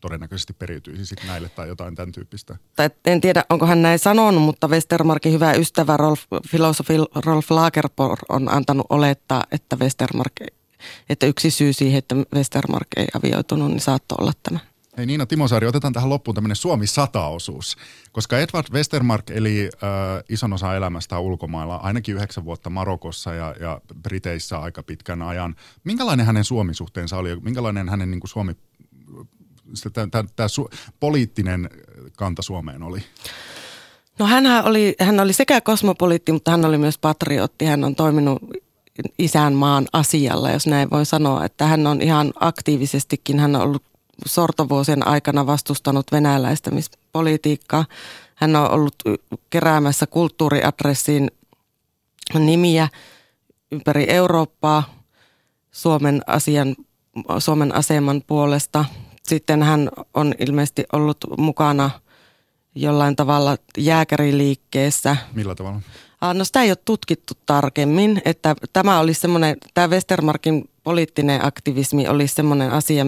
todennäköisesti periytyisi sitten näille tai jotain tämän tyyppistä? Tai en tiedä, onko hän näin sanonut, mutta Westermarckin hyvä ystävä filosofi Rolf Lagerborg on antanut olettaa, että yksi syy siihen, että Westermarck ei avioitunut, niin saattoi olla tämä. Hei Niina Timosaari, otetaan tähän loppuun tämmöinen Suomi 100-osuus, koska Edvard Westermarck eli ison osa elämästä ulkomailla, ainakin 9 vuotta Marokossa ja Briteissä aika pitkän ajan. Minkälainen hänen Suomi-suhteensa oli? Minkälainen hänen niin kuin poliittinen kanta Suomeen oli? No hän oli sekä kosmopoliitti, mutta hän oli myös patriotti. Hän on toiminut isänmaan asialla, jos näin voi sanoa, että hän on ihan aktiivisestikin, hän on ollut sortovuosien aikana vastustanut venäläistämispolitiikkaa. Hän on ollut keräämässä kulttuuriadressiin nimiä ympäri Eurooppaa Suomen aseman puolesta. Sitten hän on ilmeisesti ollut mukana jollain tavalla jääkäriliikkeessä. Millä tavalla? No sitä ei ole tutkittu tarkemmin, että tämä Westermarckin poliittinen aktivismi oli semmoinen asia,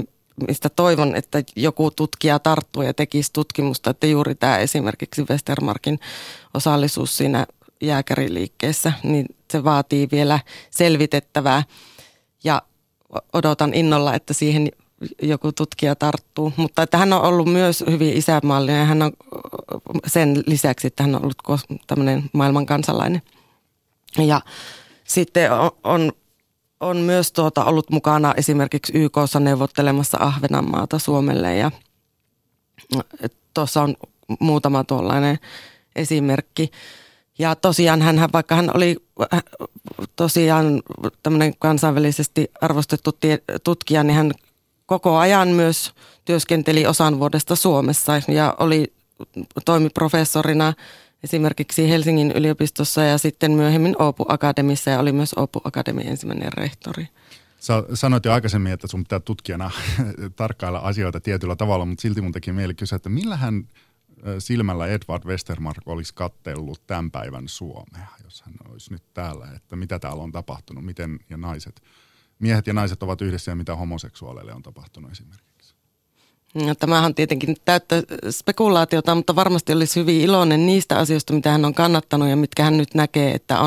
mistä toivon, että joku tutkija tarttuu ja tekisi tutkimusta, että juuri tämä esimerkiksi Westermarckin osallisuus siinä jääkäriliikkeessä, niin se vaatii vielä selvitettävää ja odotan innolla, että siihen joku tutkija tarttuu. Mutta että hän on ollut myös hyvin isänmaallinen, hän on sen lisäksi, että hän on ollut tämmöinen maailman kansalainen. Ja sitten on myös ollut mukana esimerkiksi YK:ssa neuvottelemassa Ahvenanmaata Suomelle ja tuossa on muutama tuollainen esimerkki. Ja tosiaan vaikka hän oli tosiaan tämmöinen kansainvälisesti arvostettu tutkija, niin hän koko ajan myös työskenteli osan vuodesta Suomessa ja toimi professorina esimerkiksi Helsingin yliopistossa ja sitten myöhemmin Åbo Akademissa ja oli myös Åbo Akademin ensimmäinen rehtori. Sä sanoit jo aikaisemmin, että sun pitää tutkijana tarkkailla asioita tietyllä tavalla, mutta silti mun teki mieli kysyä, että millähän silmällä Edvard Westermarck olisi katsellut tämän päivän Suomea, jos hän olisi nyt täällä, että mitä täällä on tapahtunut, miten ja miehet ja naiset ovat yhdessä ja mitä homoseksuaaleille on tapahtunut esimerkiksi. No, tämähän tietenkin täyttä spekulaatiota, mutta varmasti olisi hyvin iloinen niistä asioista, mitä hän on kannattanut ja mitkä hän nyt näkee, että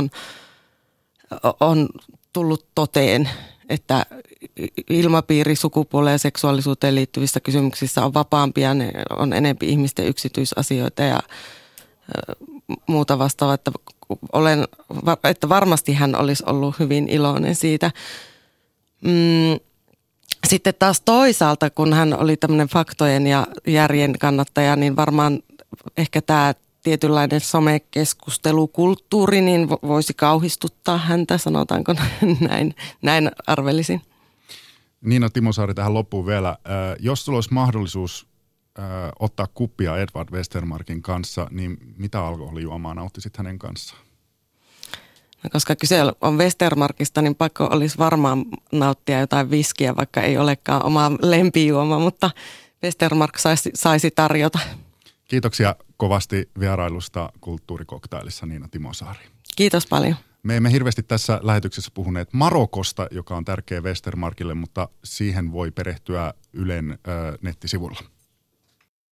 on tullut toteen, että ilmapiiri sukupuoleen ja seksuaalisuuteen liittyvissä kysymyksissä on vapaampia, ne on enempi ihmisten yksityisasioita ja muuta vastaavaa, että varmasti hän olisi ollut hyvin iloinen siitä. Sitten taas toisaalta, kun hän oli tämmöinen faktojen ja järjen kannattaja, niin varmaan ehkä tämä tietynlainen somekeskustelukulttuuri niin voisi kauhistuttaa häntä, sanotaanko näin arvelisin. Niina Timosaari tähän loppuun vielä. Jos sulla olisi mahdollisuus ottaa kuppia Edvard Westermarckin kanssa, niin mitä alkoholijuomaa nauttisit hänen kanssaan? No, koska kyse on Westermarckista, niin pakko olisi varmaan nauttia jotain viskiä, vaikka ei olekaan omaa lempijuomaa, mutta Westermarck saisi tarjota. Kiitoksia kovasti vierailusta Kulttuurikoktailissa, Niina Timosaari. Kiitos paljon. Me emme hirveästi tässä lähetyksessä puhuneet Marokosta, joka on tärkeä Westermarckille, mutta siihen voi perehtyä Ylen nettisivulla.